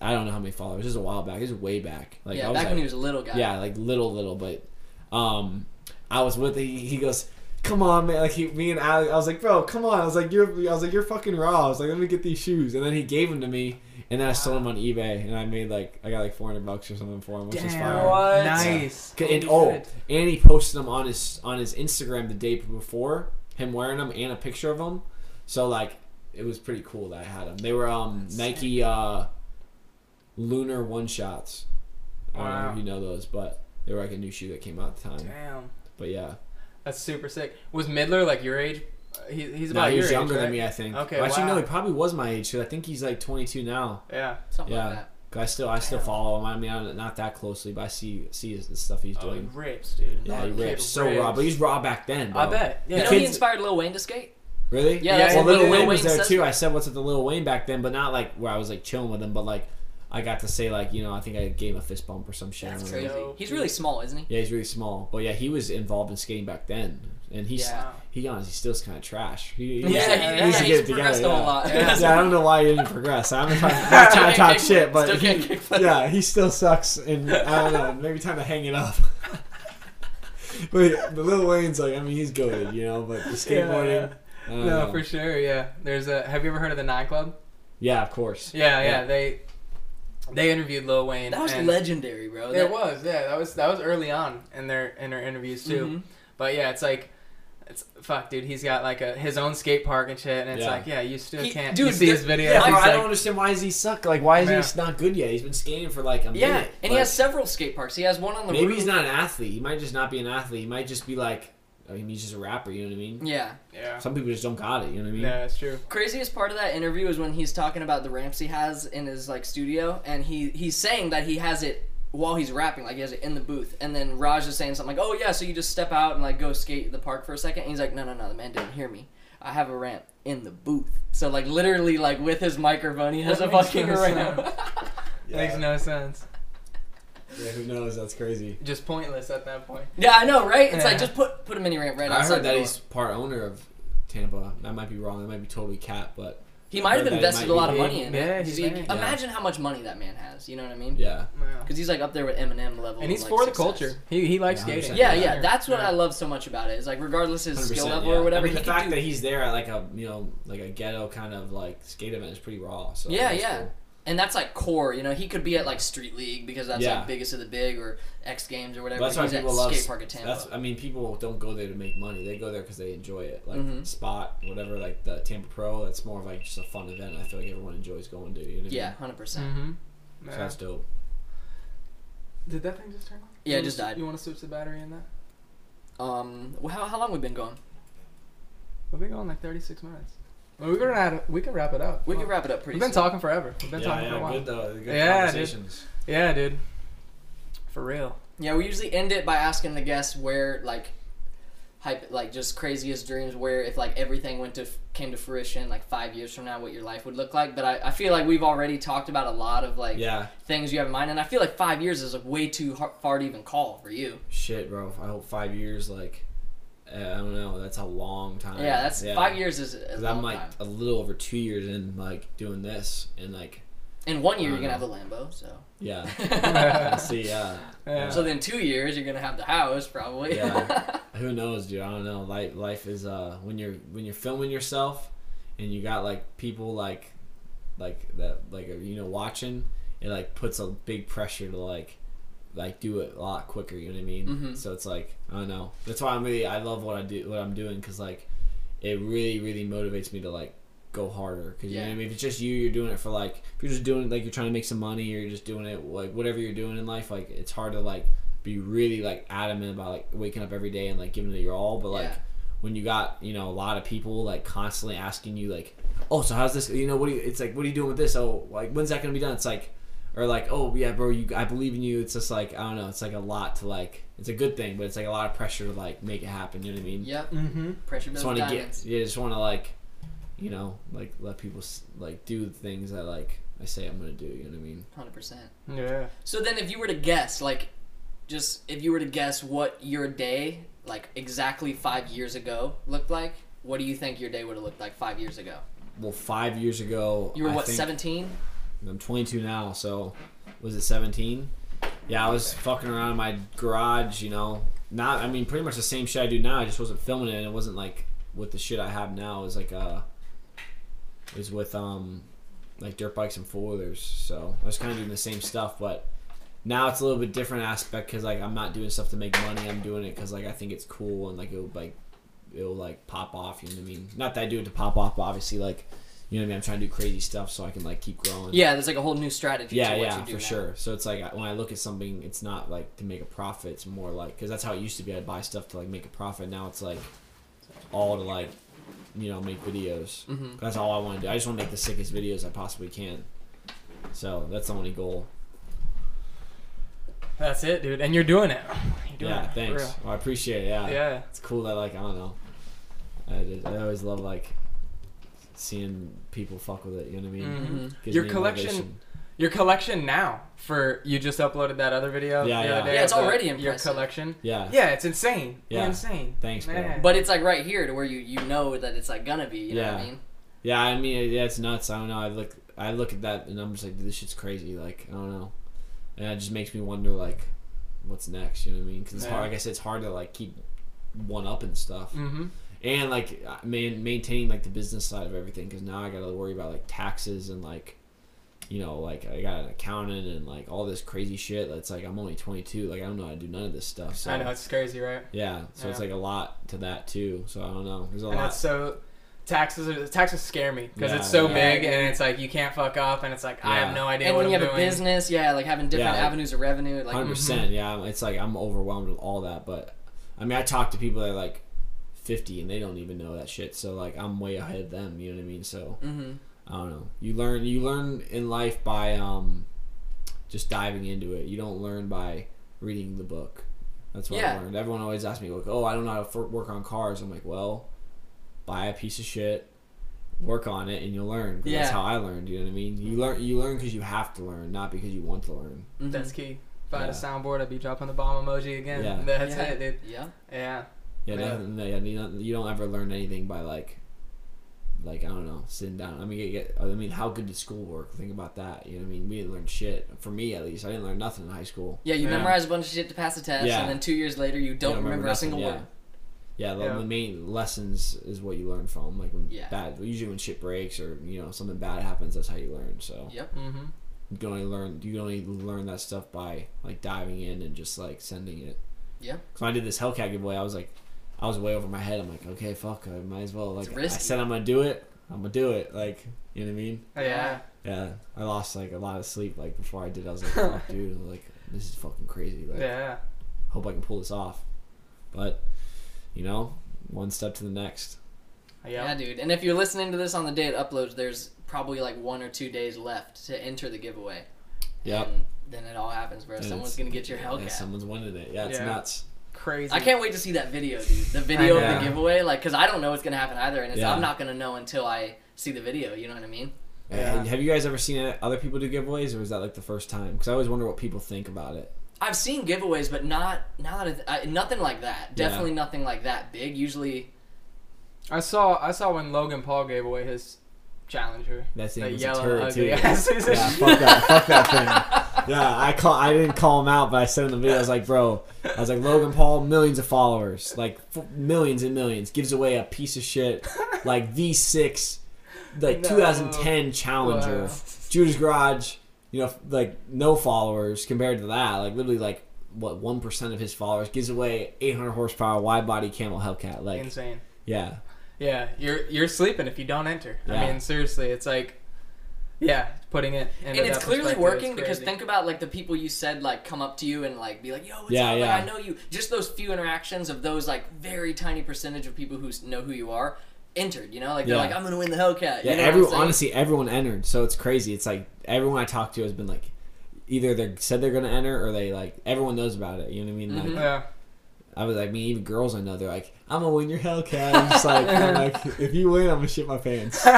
I don't know how many followers. This was a while back. This was way back. Like, yeah, I was back like, when he was a little guy. Yeah, like, little, little. But um, I was with he, he goes... Come on, man! Like he, me and Alex, I was like, bro, come on! I was like, you're, I was like, you're fucking raw. I was like, let me get these shoes, and then he gave them to me, and then I sold them on eBay, and I made like, I got like four hundred bucks or something for them, which Damn, is fire. What? Nice. Yeah. And oh, and he posted them on his on his Instagram the day before, him wearing them and a picture of them. So like, it was pretty cool that I had them. They were um That's Nike uh, Lunar One Shots. Wow. I don't know if you know those, but they were like a new shoe that came out at the time. Damn. But yeah. That's super sick. Was Midler like your age? He, he's about no, he your age, he's younger right? than me, I think. Okay, well, actually, wow. no, he probably was my age, because I think he's like twenty-two now. Yeah, something yeah. like that. I still, I still Damn. follow him. I mean, I'm not that closely, but I see see the stuff he's doing. Oh, he rips, dude. Yeah, he rips. So raw, but he's raw back then, bro. I bet. Yeah. You know he inspired Lil Wayne to skate? Really? Yeah, yeah. Well, Lil Wayne was there, too. I said what's up to Lil Wayne back then, but not like where I was like chilling with him, but like I got to say, like, you know, I think I gave him a fist bump or some shit. That's crazy. He's really small, isn't he? Yeah, he's really small. But yeah, he was involved in skating back then. And he's, yeah. he honestly still is kind of trash. He, he's, yeah, he, he yeah, he's progressed together, a yeah. lot. Yeah. yeah, I don't know why he didn't progress. I'm not trying, trying to talk shit, but he, yeah, he still sucks. And I don't know, maybe time to hang it up. But, but Lil Wayne's like, I mean, he's goated, you know, but the skateboarding. Yeah, yeah. No, know. for sure, yeah. There's a, have you ever heard of the Nine Club? Yeah, of course. Yeah, yeah, yeah. they... They interviewed Lil Wayne. That was legendary, bro. That, it was, yeah. That was that was early on in their in their interviews too. Mm-hmm. But yeah, it's like, it's fuck, dude. He's got like a his own skate park and shit, and it's yeah. like, yeah, you still he, can't. Dude, you see dude, his videos. Yeah, I like, don't understand why does he suck. Like, why is yeah. he not good yet? He's been skating for like a minute. Yeah, and like, he has several skate parks. He has one on the. Maybe roof. He's not an athlete. He might just not be an athlete. He might just be like. I mean, he's just a rapper, you know what I mean? Yeah. Yeah. Some people just don't got it, you know what I mean? Yeah, that's true. Craziest part of that interview is when he's talking about the ramps he has in his, like, studio, and he, he's saying that he has it while he's rapping, like, he has it in the booth, and then Raj is saying something like, oh, yeah, so you just step out and, like, go skate the park for a second, and he's like, no, no, no, the man didn't hear me. I have a rant in the booth. So like literally like with his microphone, he has that a fucking no rant. Yeah. Makes no sense. Yeah, who knows? That's crazy. Just pointless at that point. Yeah, I know, right? It's yeah. like just put put him in your rant right I outside. I heard that he's part owner of Tampa. That might be wrong. That might be totally cap, but he might have invested a lot of money in it. He's like, imagine how much money that man has. You know what I mean? Yeah. Because he's like up there with Eminem level. And he's for the culture. He he likes skating. Yeah, yeah. That's what I love so much about it. It's like regardless of his skill level or whatever. I mean, the fact that he's there at like a you know like a ghetto kind of like skate event is pretty raw. So yeah, yeah. And that's like core. You know, he could be at like Street League because that's like biggest of the big or X Games or whatever. That's why people love skate park at Tampa. I mean, people don't go there to make money. They go there because they enjoy it. Like mm-hmm. Spot, whatever, like the Tampa Pro. It's more of like just a fun event. I feel like everyone enjoys going to. You know what yeah, I mean? one hundred percent Mm-hmm. So that's dope. Did that thing just turn on? Yeah, you it just died. You want to switch the battery in that? Um, well, how how long have we been going? We've been going like thirty-six minutes. Well, we can wrap we can wrap it up. We well, can wrap it up pretty. We've been soon. talking forever. We've been yeah, talking yeah, for a while. Good though. Good yeah, conversations. Dude. Yeah, dude. For real. Yeah, we usually end it by asking the guests where, like, hype, like just craziest dreams. Where if like everything went to came to fruition, like five years from now, what your life would look like. But I, I feel like we've already talked about a lot of like yeah. things you have in mind, and I feel like five years is like way too hard, far to even call for you. Shit, bro. I hope five years like. I don't know. That's a long time. Yeah, that's yeah. five years is. Because I'm like time. a little over two years in, like doing this, and like. In one year, you're know. gonna have a Lambo, so. Yeah. I see, yeah. yeah. So then, two years, you're gonna have the house, probably. Yeah. Who knows, dude? I don't know. Life, life is uh when you're when you're filming yourself, and you got like people like, like that like you know watching, it like puts a big pressure to like. like do it a lot quicker, you know what I mean? Mm-hmm. So it's like, I don't know. That's why I'm really, I love what I do, what I'm doing, because like, it really, really motivates me to like go harder. Because yeah. you know what I mean? If it's just you, you're doing it for like, if you're just doing it, like you're trying to make some money, or you're just doing it like whatever you're doing in life, like it's hard to like be really like adamant about like waking up every day and like giving it your all. But like yeah. when you got, you know, a lot of people like constantly asking you like, oh, so how's this? You know, what do you? It's like, what are you doing with this? Oh, like when's that gonna be done? It's like. Or like, oh yeah, bro, you, I believe in you. It's just like, I don't know. It's like a lot to like. It's a good thing, but it's like a lot of pressure to like make it happen. You know what I mean? Yep. Mm-hmm. Pressure builds diamonds. Yeah, just want to like, you know, like let people like do the things that like I say I'm gonna do. You know what I mean? Hundred percent. Yeah. So then, if you were to guess, like, just if you were to guess what your day like exactly five years ago looked like, what do you think your day would have looked like five years ago? Well, five years ago, you were what, seventeen? I'm twenty-two now, so was it seventeen? Yeah, I was fucking around in my garage, you know. Not, I mean, pretty much the same shit I do now. I just wasn't filming it, and it wasn't like with the shit I have now. It was like uh, it was with um, like dirt bikes and four wheelers. So I was kind of doing the same stuff, but now it's a little bit different aspect because like I'm not doing stuff to make money. I'm doing it because like I think it's cool and like it'll like it'll like pop off. You know what I mean? Not that I do it to pop off, but obviously like. You know what I mean? I'm trying to do crazy stuff so I can, like, keep growing. Yeah, there's, like, a whole new strategy yeah, to what yeah, you do Yeah, yeah, for now. sure. So it's, like, when I look at something, it's not, like, to make a profit. It's more, like, because that's how it used to be. I'd buy stuff to, like, make a profit. Now it's, like, all to, like, you know, make videos. Mm-hmm. That's all I want to do. I just want to make the sickest videos I possibly can. So that's the only goal. That's it, dude. And you're doing it. You're doing yeah, it. thanks. Well, I appreciate it, yeah. Yeah. It's cool that, like, I don't know. I, just, I always love, like... seeing people fuck with it, you know what I mean? Mm-hmm. Your me collection, motivation. your collection now for you just uploaded that other video. Yeah, the yeah. Other day yeah it's already the, impressive. Your collection, yeah, yeah, it's insane. Yeah, it's insane. Thanks, man. Bro. But it's like right here to where you you know that it's like gonna be. You yeah. know what I mean? Yeah, I mean yeah, it's nuts. I don't know. I look I look at that and I'm just like, dude, this shit's crazy. Like I don't know, and it just makes me wonder like, what's next? You know what I mean? Because it's yeah. hard. Like I said, it's hard to like keep one up and stuff. Mm-hmm. And like man, maintaining like the business side of everything, because now I gotta worry about like taxes and like, you know, like I got an accountant and like all this crazy shit. That's like I'm only twenty-two. Like I don't know how to do none of this stuff. So I know it's crazy, right? Yeah. So yeah. it's like a lot to that too. So I don't know. There's a and lot. That's so taxes. Are, taxes scare me because yeah, it's so yeah. big and it's like you can't fuck up and it's like yeah. I have no idea. And what when I'm you have doing. a business, yeah, like having different yeah, avenues like, of revenue, like one hundred percent Yeah, it's like I'm overwhelmed with all that. But I mean, I talk to people that are like. fifty and they don't even know that shit, so like I'm way ahead of them, you know what I mean? So mm-hmm. I don't know, you learn you learn in life by um just diving into it. You don't learn by reading the book. That's what yeah. I learned. Everyone always asks me like, oh, I don't know how to f- work on cars. I'm like, well, buy a piece of shit, work on it, and you'll learn. Yeah. That's how I learned. You know what I mean? You learn you learn because you have to learn, not because you want to learn. Mm-hmm. That's key. If I had a soundboard, I'd be dropping the bomb emoji again. Yeah. That's yeah. it, dude. Yeah. Yeah. Yeah, yeah. Nothing, no, you, don't, you don't ever learn anything by, like, like I don't know, sitting down. I mean, get, get, I mean, how good did school work? Think about that. You know what I mean? We didn't learn shit. For me, at least, I didn't learn nothing in high school. Yeah, you yeah. memorize a bunch of shit to pass a test, yeah. and then two years later, you don't, you don't remember, remember a single yeah. word. Yeah, the, yeah, the main lessons is what you learn from. Like, when yeah. bad, usually when shit breaks or, you know, something bad happens, that's how you learn. So. Yep. Mm-hmm. You can only learn. You can only learn that stuff by, like, diving in and just, like, sending it. Yeah. Because when I did this Hellcat giveaway, I was like, I was way over my head. I'm like, okay, fuck, I might as well. Like, I said I'm gonna do it. I'm gonna do it. Like, you know what I mean? Oh, yeah. Yeah. I lost, like, a lot of sleep, like, before I did. I was like, fuck, dude, like, this is fucking crazy. Like, yeah. Hope I can pull this off. But, you know, one step to the next. Yeah. Yeah, dude. And if you're listening to this on the day it uploads, there's probably like one or two days left to enter the giveaway. Yeah. And then it all happens, bro. And someone's gonna get your Hellcat. Yeah, someone's winning it. Yeah, it's yeah. nuts. Crazy. I can't wait to see that video, dude. The video of the giveaway, like, because I don't know what's gonna happen either, and it's, yeah. I'm not gonna know until I see the video. You know what I mean? Yeah. Have you guys ever seen other people do giveaways, or is that like the first time? Because I always wonder what people think about it. I've seen giveaways, but not not uh, nothing like that. Definitely yeah. nothing like that big. Usually. I saw I saw when Logan Paul gave away his Challenger. That thing was a turd too. Yeah, fuck that, fuck that thing. Yeah, I call I didn't call him out, but I sent him the video. I was like, bro, I was like, Logan Paul, millions of followers, like f- millions and millions, gives away a piece of shit like V six, like no. two thousand ten Challenger, wow. Judah's Garage, you know, like no followers compared to that, like literally like what one percent of his followers, gives away eight hundred horsepower wide body camel Hellcat, like insane. Yeah. Yeah, you're you're sleeping if you don't enter. Yeah. I mean, seriously, it's like, yeah, putting it in. And it's clearly working, because think about, like, the people you said, like, come up to you and, like, be like, yo, what's yeah, up? Yeah. Like, I know you. Just those few interactions of those, like, very tiny percentage of people who know who you are entered, you know? Like, they're yeah. like, I'm going to win the Hellcat. You yeah, know everyone, honestly, everyone entered, so it's crazy. It's like everyone I talked to has been, like, either they said they're going to enter or they, like, everyone knows about it. You know what I mean? Like, mm-hmm. yeah. I was like, I mean, even girls I know, they're like, I'm going to win your Hellcat. I'm just like, I'm like, if you win, I'm going to shit my pants. Yeah,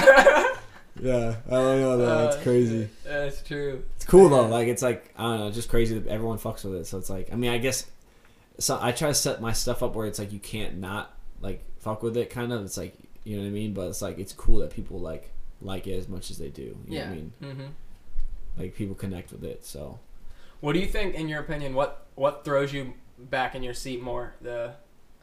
I don't know that. Uh, it's crazy. That's yeah, true. It's cool, though. Like, it's like, I don't know, just crazy that everyone fucks with it. So it's like, I mean, I guess, so I try to set my stuff up where it's like you can't not, like, fuck with it, kind of. It's like, you know what I mean? But it's like, it's cool that people, like, like it as much as they do. You yeah. know what I mean? Mm-hmm. Like, people connect with it, so. What do you think, in your opinion, what, what throws you back in your seat more, the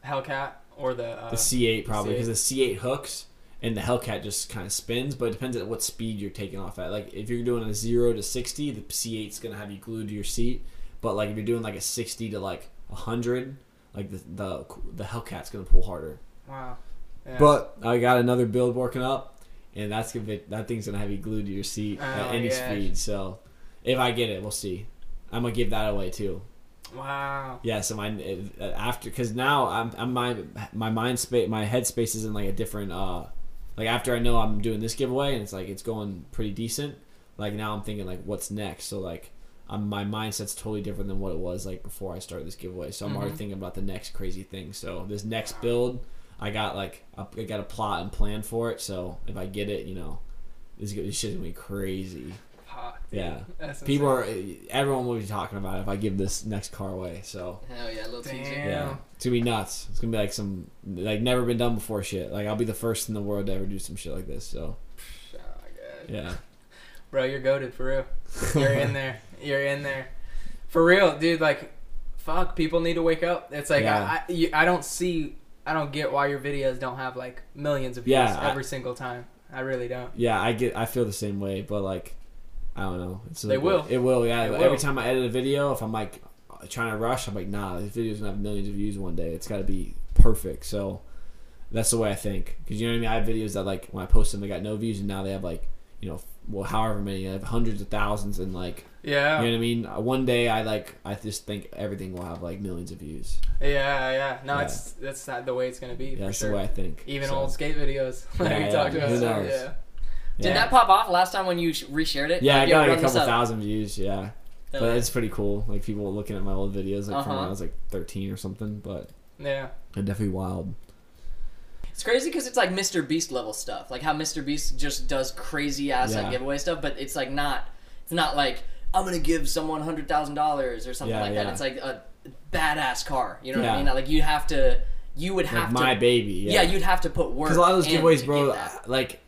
Hellcat or the uh, the C eight, probably, because the C eight hooks and the Hellcat just kind of spins, but it depends on what speed you're taking off at. Like, if you're doing a zero to sixty, the C eight's gonna have you glued to your seat, but like if you're doing like a sixty to like one hundred, like the the, the Hellcat's gonna pull harder. Wow. Yeah. But I got another build working up, and that's gonna be, that thing's gonna have you glued to your seat oh, at any yeah. speed. So if I get it, we'll see. I'm gonna give that away too. Wow. Yeah, so my after, because now I'm, I'm my my mind space, my head space is in like a different uh, like after I know I'm doing this giveaway and it's like it's going pretty decent. Like now I'm thinking like what's next. So like I'm, my mindset's totally different than what it was like before I started this giveaway. So I'm mm-hmm. already thinking about the next crazy thing. So this next build, I got like I got a plot and plan for it. So if I get it, you know, this this shit's gonna be crazy. Yeah, people are. Everyone will be talking about it if I give this next car away. So hell yeah, little teaser. Yeah, it's gonna be nuts. It's gonna be like some like never been done before shit. Like I'll be the first in the world to ever do some shit like this. So, oh my God. Yeah, bro, you're goated for real. You're in there. You're in there, for real, dude. Like, fuck, people need to wake up. It's like yeah. I, I, you, I don't see, I don't get why your videos don't have like millions of views yeah, every I, single time. I really don't. Yeah, I get. I feel the same way, but like. I don't know. It's they like, will. It will, yeah. It Every will. time I edit a video, if I'm like trying to rush, I'm like, nah, this video's gonna have millions of views one day. It's gotta be perfect. So that's the way I think. Because you know what I mean? I have videos that like when I post them, they got no views, and now they have like, you know, well, however many, I have hundreds of thousands, and like, yeah, you know what I mean? One day I like, I just think everything will have like millions of views. Yeah, yeah. No, yeah. it's that's not the way it's gonna be. Yeah, for that's sure. the way I think. Even so. Old skate videos, like yeah, we yeah, talked yeah. about. Who knows? Yeah. Did yeah. that pop off last time when you reshared it? Yeah, like, I got like a couple thousand views, yeah. But yeah. it's pretty cool. Like, people were looking at my old videos like uh-huh. from when I was like thirteen or something, but yeah. they're definitely wild. It's crazy because it's like Mister Beast level stuff, like how Mister Beast just does crazy ass yeah. like giveaway stuff, but it's like not, it's not like I'm gonna give someone one hundred thousand dollars or something yeah, like yeah. that. It's like a badass car, you know yeah. what I mean? Like you have to, you would have like my to my baby, yeah. yeah, you'd have to put work. Because a lot of those giveaways, bro, like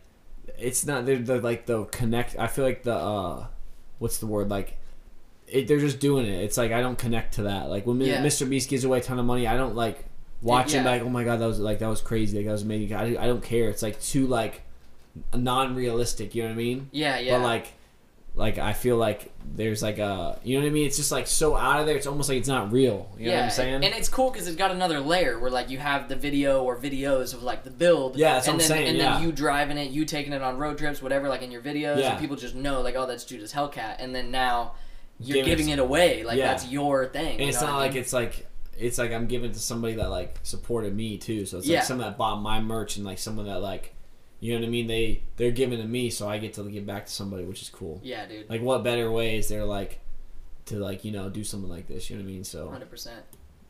it's not they're, they're like the connect. I feel like the uh, what's the word like. It, they're just doing it. It's like I don't connect to that. Like when yeah. Mister Beast gives away a ton of money, I don't like watch yeah. him like, oh my god, that was like that was crazy, like, that was amazing. I, I don't care. It's like too like non-realistic. You know what I mean? Yeah, yeah. But like, like I feel like there's like a, you know what I mean? It's just like so out of there. It's almost like it's not real. You know yeah, what I'm saying? And it's cool because it's got another layer where like you have the video or videos of like the build. Yeah, that's and what I'm then, saying. And yeah. then you driving it, you taking it on road trips, whatever, like in your videos, yeah. and people just know like, oh, that's Judah's Hellcat, and then now. You're giving it away, like yeah. that's your thing. And it's not like it's like it's like I'm giving it to somebody that like supported me too. So it's like yeah. someone that bought my merch and like someone that like, you know what I mean? They they're giving to me, so I get to give back to somebody, which is cool. Yeah, dude. Like, what better way is there like to like you know do something like this? You know what I mean? So one hundred percent.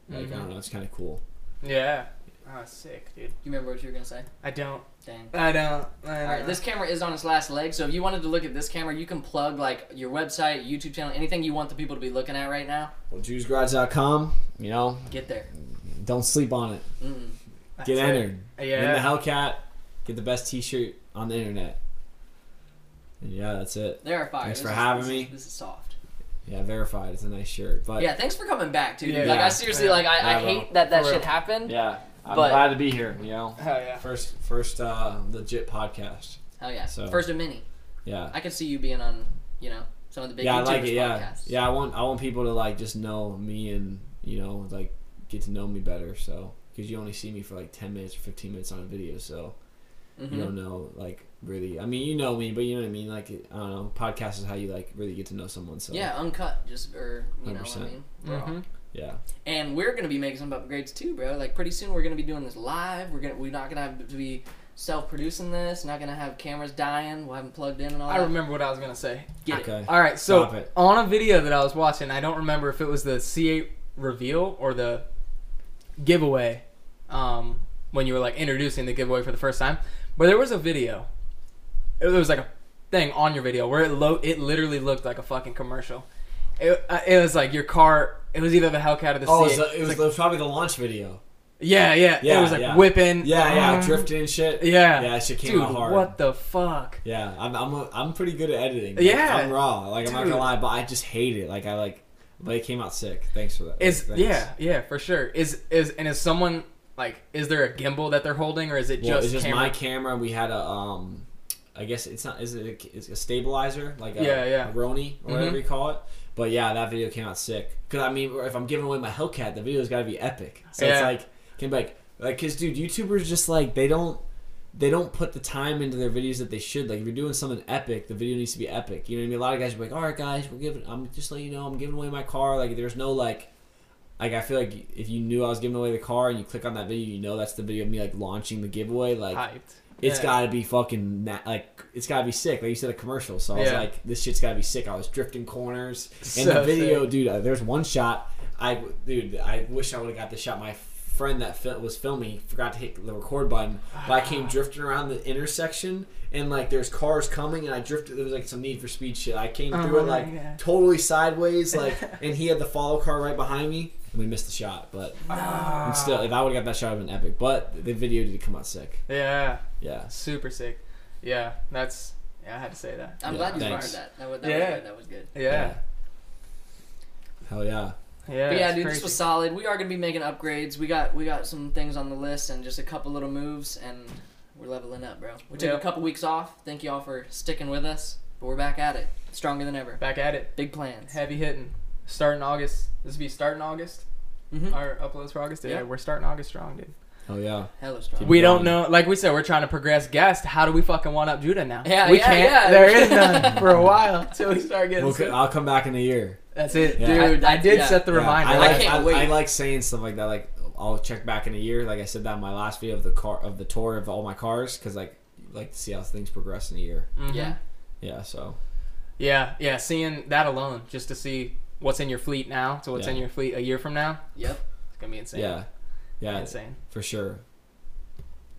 Like mm-hmm. I don't know, it's kind of cool. Yeah. Oh, sick, dude. You remember what you were gonna say? I don't. Dang. I don't. I don't. All right, this camera is on its last leg, so if you wanted to look at this camera, you can plug like your website, YouTube channel, anything you want the people to be looking at right now. Well, Judah's Garage dot com, you know. Get there. Don't sleep on it. Mm-mm. Get entered. Yeah. Win the Hellcat. Get the best T-shirt on the internet. And yeah, that's it. There are fire. Thanks this for is, having this, me. This is soft. Yeah, verified. It's a nice shirt. But yeah, thanks for coming back, dude. Yeah, like yeah. I seriously, yeah. like I, yeah, I hate that that for shit real. happened. Yeah. I'm but, glad to be here, you know. Hell yeah. First, first uh, legit podcast. Hell yeah. So, first of many. Yeah. I can see you being on, you know, some of the big yeah, YouTubers I like it, yeah. podcasts. Yeah, I want I want people to, like, just know me and, you know, like, get to know me better. So, because you only see me for, like, ten minutes or fifteen minutes on a video. So, mm-hmm. you don't know, like, really. I mean, you know me, but you know what I mean? Like, I don't know. Podcast is how you, like, really get to know someone. So yeah, uncut. Just, or, you one hundred percent. Know what I mean? Mm-hmm. Yeah, and we're gonna be making some upgrades too, bro. Like pretty soon, we're gonna be doing this live. We're gonna we're not gonna have to be self-producing this. Not gonna have cameras dying. We'll have them plugged in and all. I that. remember what I was gonna say. Get okay. it. All right, so on a video that I was watching, I don't remember if it was the C eight reveal or the giveaway um, when you were like introducing the giveaway for the first time. But there was a video. It was like a thing on your video where it lo it literally looked like a fucking commercial. It it was like your car. It was either the Hellcat or the oh, C eight. So it, it was like, the, probably the launch video. Yeah, yeah. yeah it was like yeah. whipping. Yeah, yeah. Um, drifting and shit. Yeah. Yeah, that shit came dude, out hard. What the fuck? Yeah, I'm I'm, a, I'm pretty good at editing. Yeah. I'm raw. Like, dude. I'm not going to lie, but I just hate it. Like, I like, but it came out sick. Thanks for that. Is, Thanks. Yeah, yeah, for sure. Is is And is someone, like, is there a gimbal that they're holding or is it just well, it's just camera? My camera. We had a, um, I guess it's not, is it a, it's a stabilizer? Like a, yeah, yeah. a Rony or whatever mm-hmm. you call it. But yeah, that video came out sick. Because, I mean, if I'm giving away my Hellcat, the video's got to be epic. So yeah. it's like, can be like, like, because, dude, YouTubers just, like, they don't, they don't put the time into their videos that they should. Like, if you're doing something epic, the video needs to be epic. You know what I mean? A lot of guys are like, all right, guys, we're giving, I'm just letting you know, I'm giving away my car. Like, there's no, like, like, I feel like if you knew I was giving away the car and you click on that video, you know that's the video of me, like, launching the giveaway. Like, hyped. It's yeah. gotta be fucking like it's gotta be sick. Like you said, a commercial. So I was yeah. like, this shit's gotta be sick. I was drifting corners in so the video, sick. dude. There's one shot. I dude, I wish I would have got this shot. My friend that fil was filming forgot to hit the record button, but I came drifting around the intersection and like there's cars coming and I drifted. There was like some Need for Speed shit. I came through oh, it like yeah. totally sideways, like, and he had the follow car right behind me. We missed the shot, but no. still, if I would have got that shot, it would have been epic. But the video did come out sick. Yeah. Yeah. Super sick. Yeah. That's, yeah, I had to say that. I'm yeah, glad you fired that. That, was, that yeah. was good. That was good. Yeah. yeah. Hell yeah. Yeah. But yeah, dude, crazy. This was solid. We are going to be making upgrades. We got we got some things on the list and just a couple little moves, and we're leveling up, bro. We took yep. a couple weeks off. Thank you all for sticking with us, but we're back at it. Stronger than ever. Back at it. Big plans. Heavy hitting. Starting August. This would be starting August. Mm-hmm. Our uploads for August. Yeah. yeah, we're starting August strong, dude. Oh yeah, hella strong. We don't know, like we said, we're trying to progress guests. How do we fucking one up Judah now? Yeah, we yeah, can't. Yeah. There is none for a while until we start getting. We'll, I'll come back in a year. That's it, yeah. dude. I, I did yeah. set the yeah. reminder. I like, I can't I, wait. I like saying stuff like that. Like I'll check back in a year. Like I said that in my last video of the car of the tour of all my cars because like like to see how things progress in a year. Mm-hmm. Yeah. Yeah. So. Yeah, yeah. Seeing that alone, just to see. What's in your fleet now to what's yeah. in your fleet a year from now? Yep. It's going to be insane. Yeah. Yeah. Insane. For sure.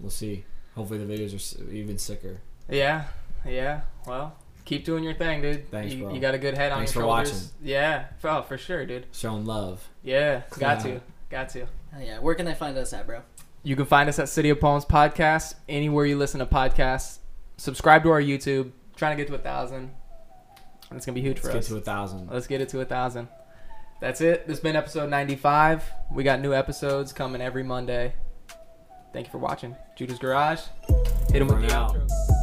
we'll see. Hopefully the videos are even sicker. Yeah, yeah. Well, keep doing your thing, dude. Thanks, you, bro. You got a good head on Thanks your shoulders. Thanks for watching. Yeah, oh, for sure, dude. Showing love. Yeah, got yeah. to. Got to. Hell yeah. Where can they find us at, bro? You can find us at City of Palms Podcast, anywhere you listen to podcasts. Subscribe to our YouTube. I'm trying to get to a thousand. It's going to be huge Let's for us. Let's get to a thousand. Let's get it to a thousand. That's it. This has been episode ninety-five. We got new episodes coming every Monday. Thank you for watching. Judah's Garage. Hit them with the outro.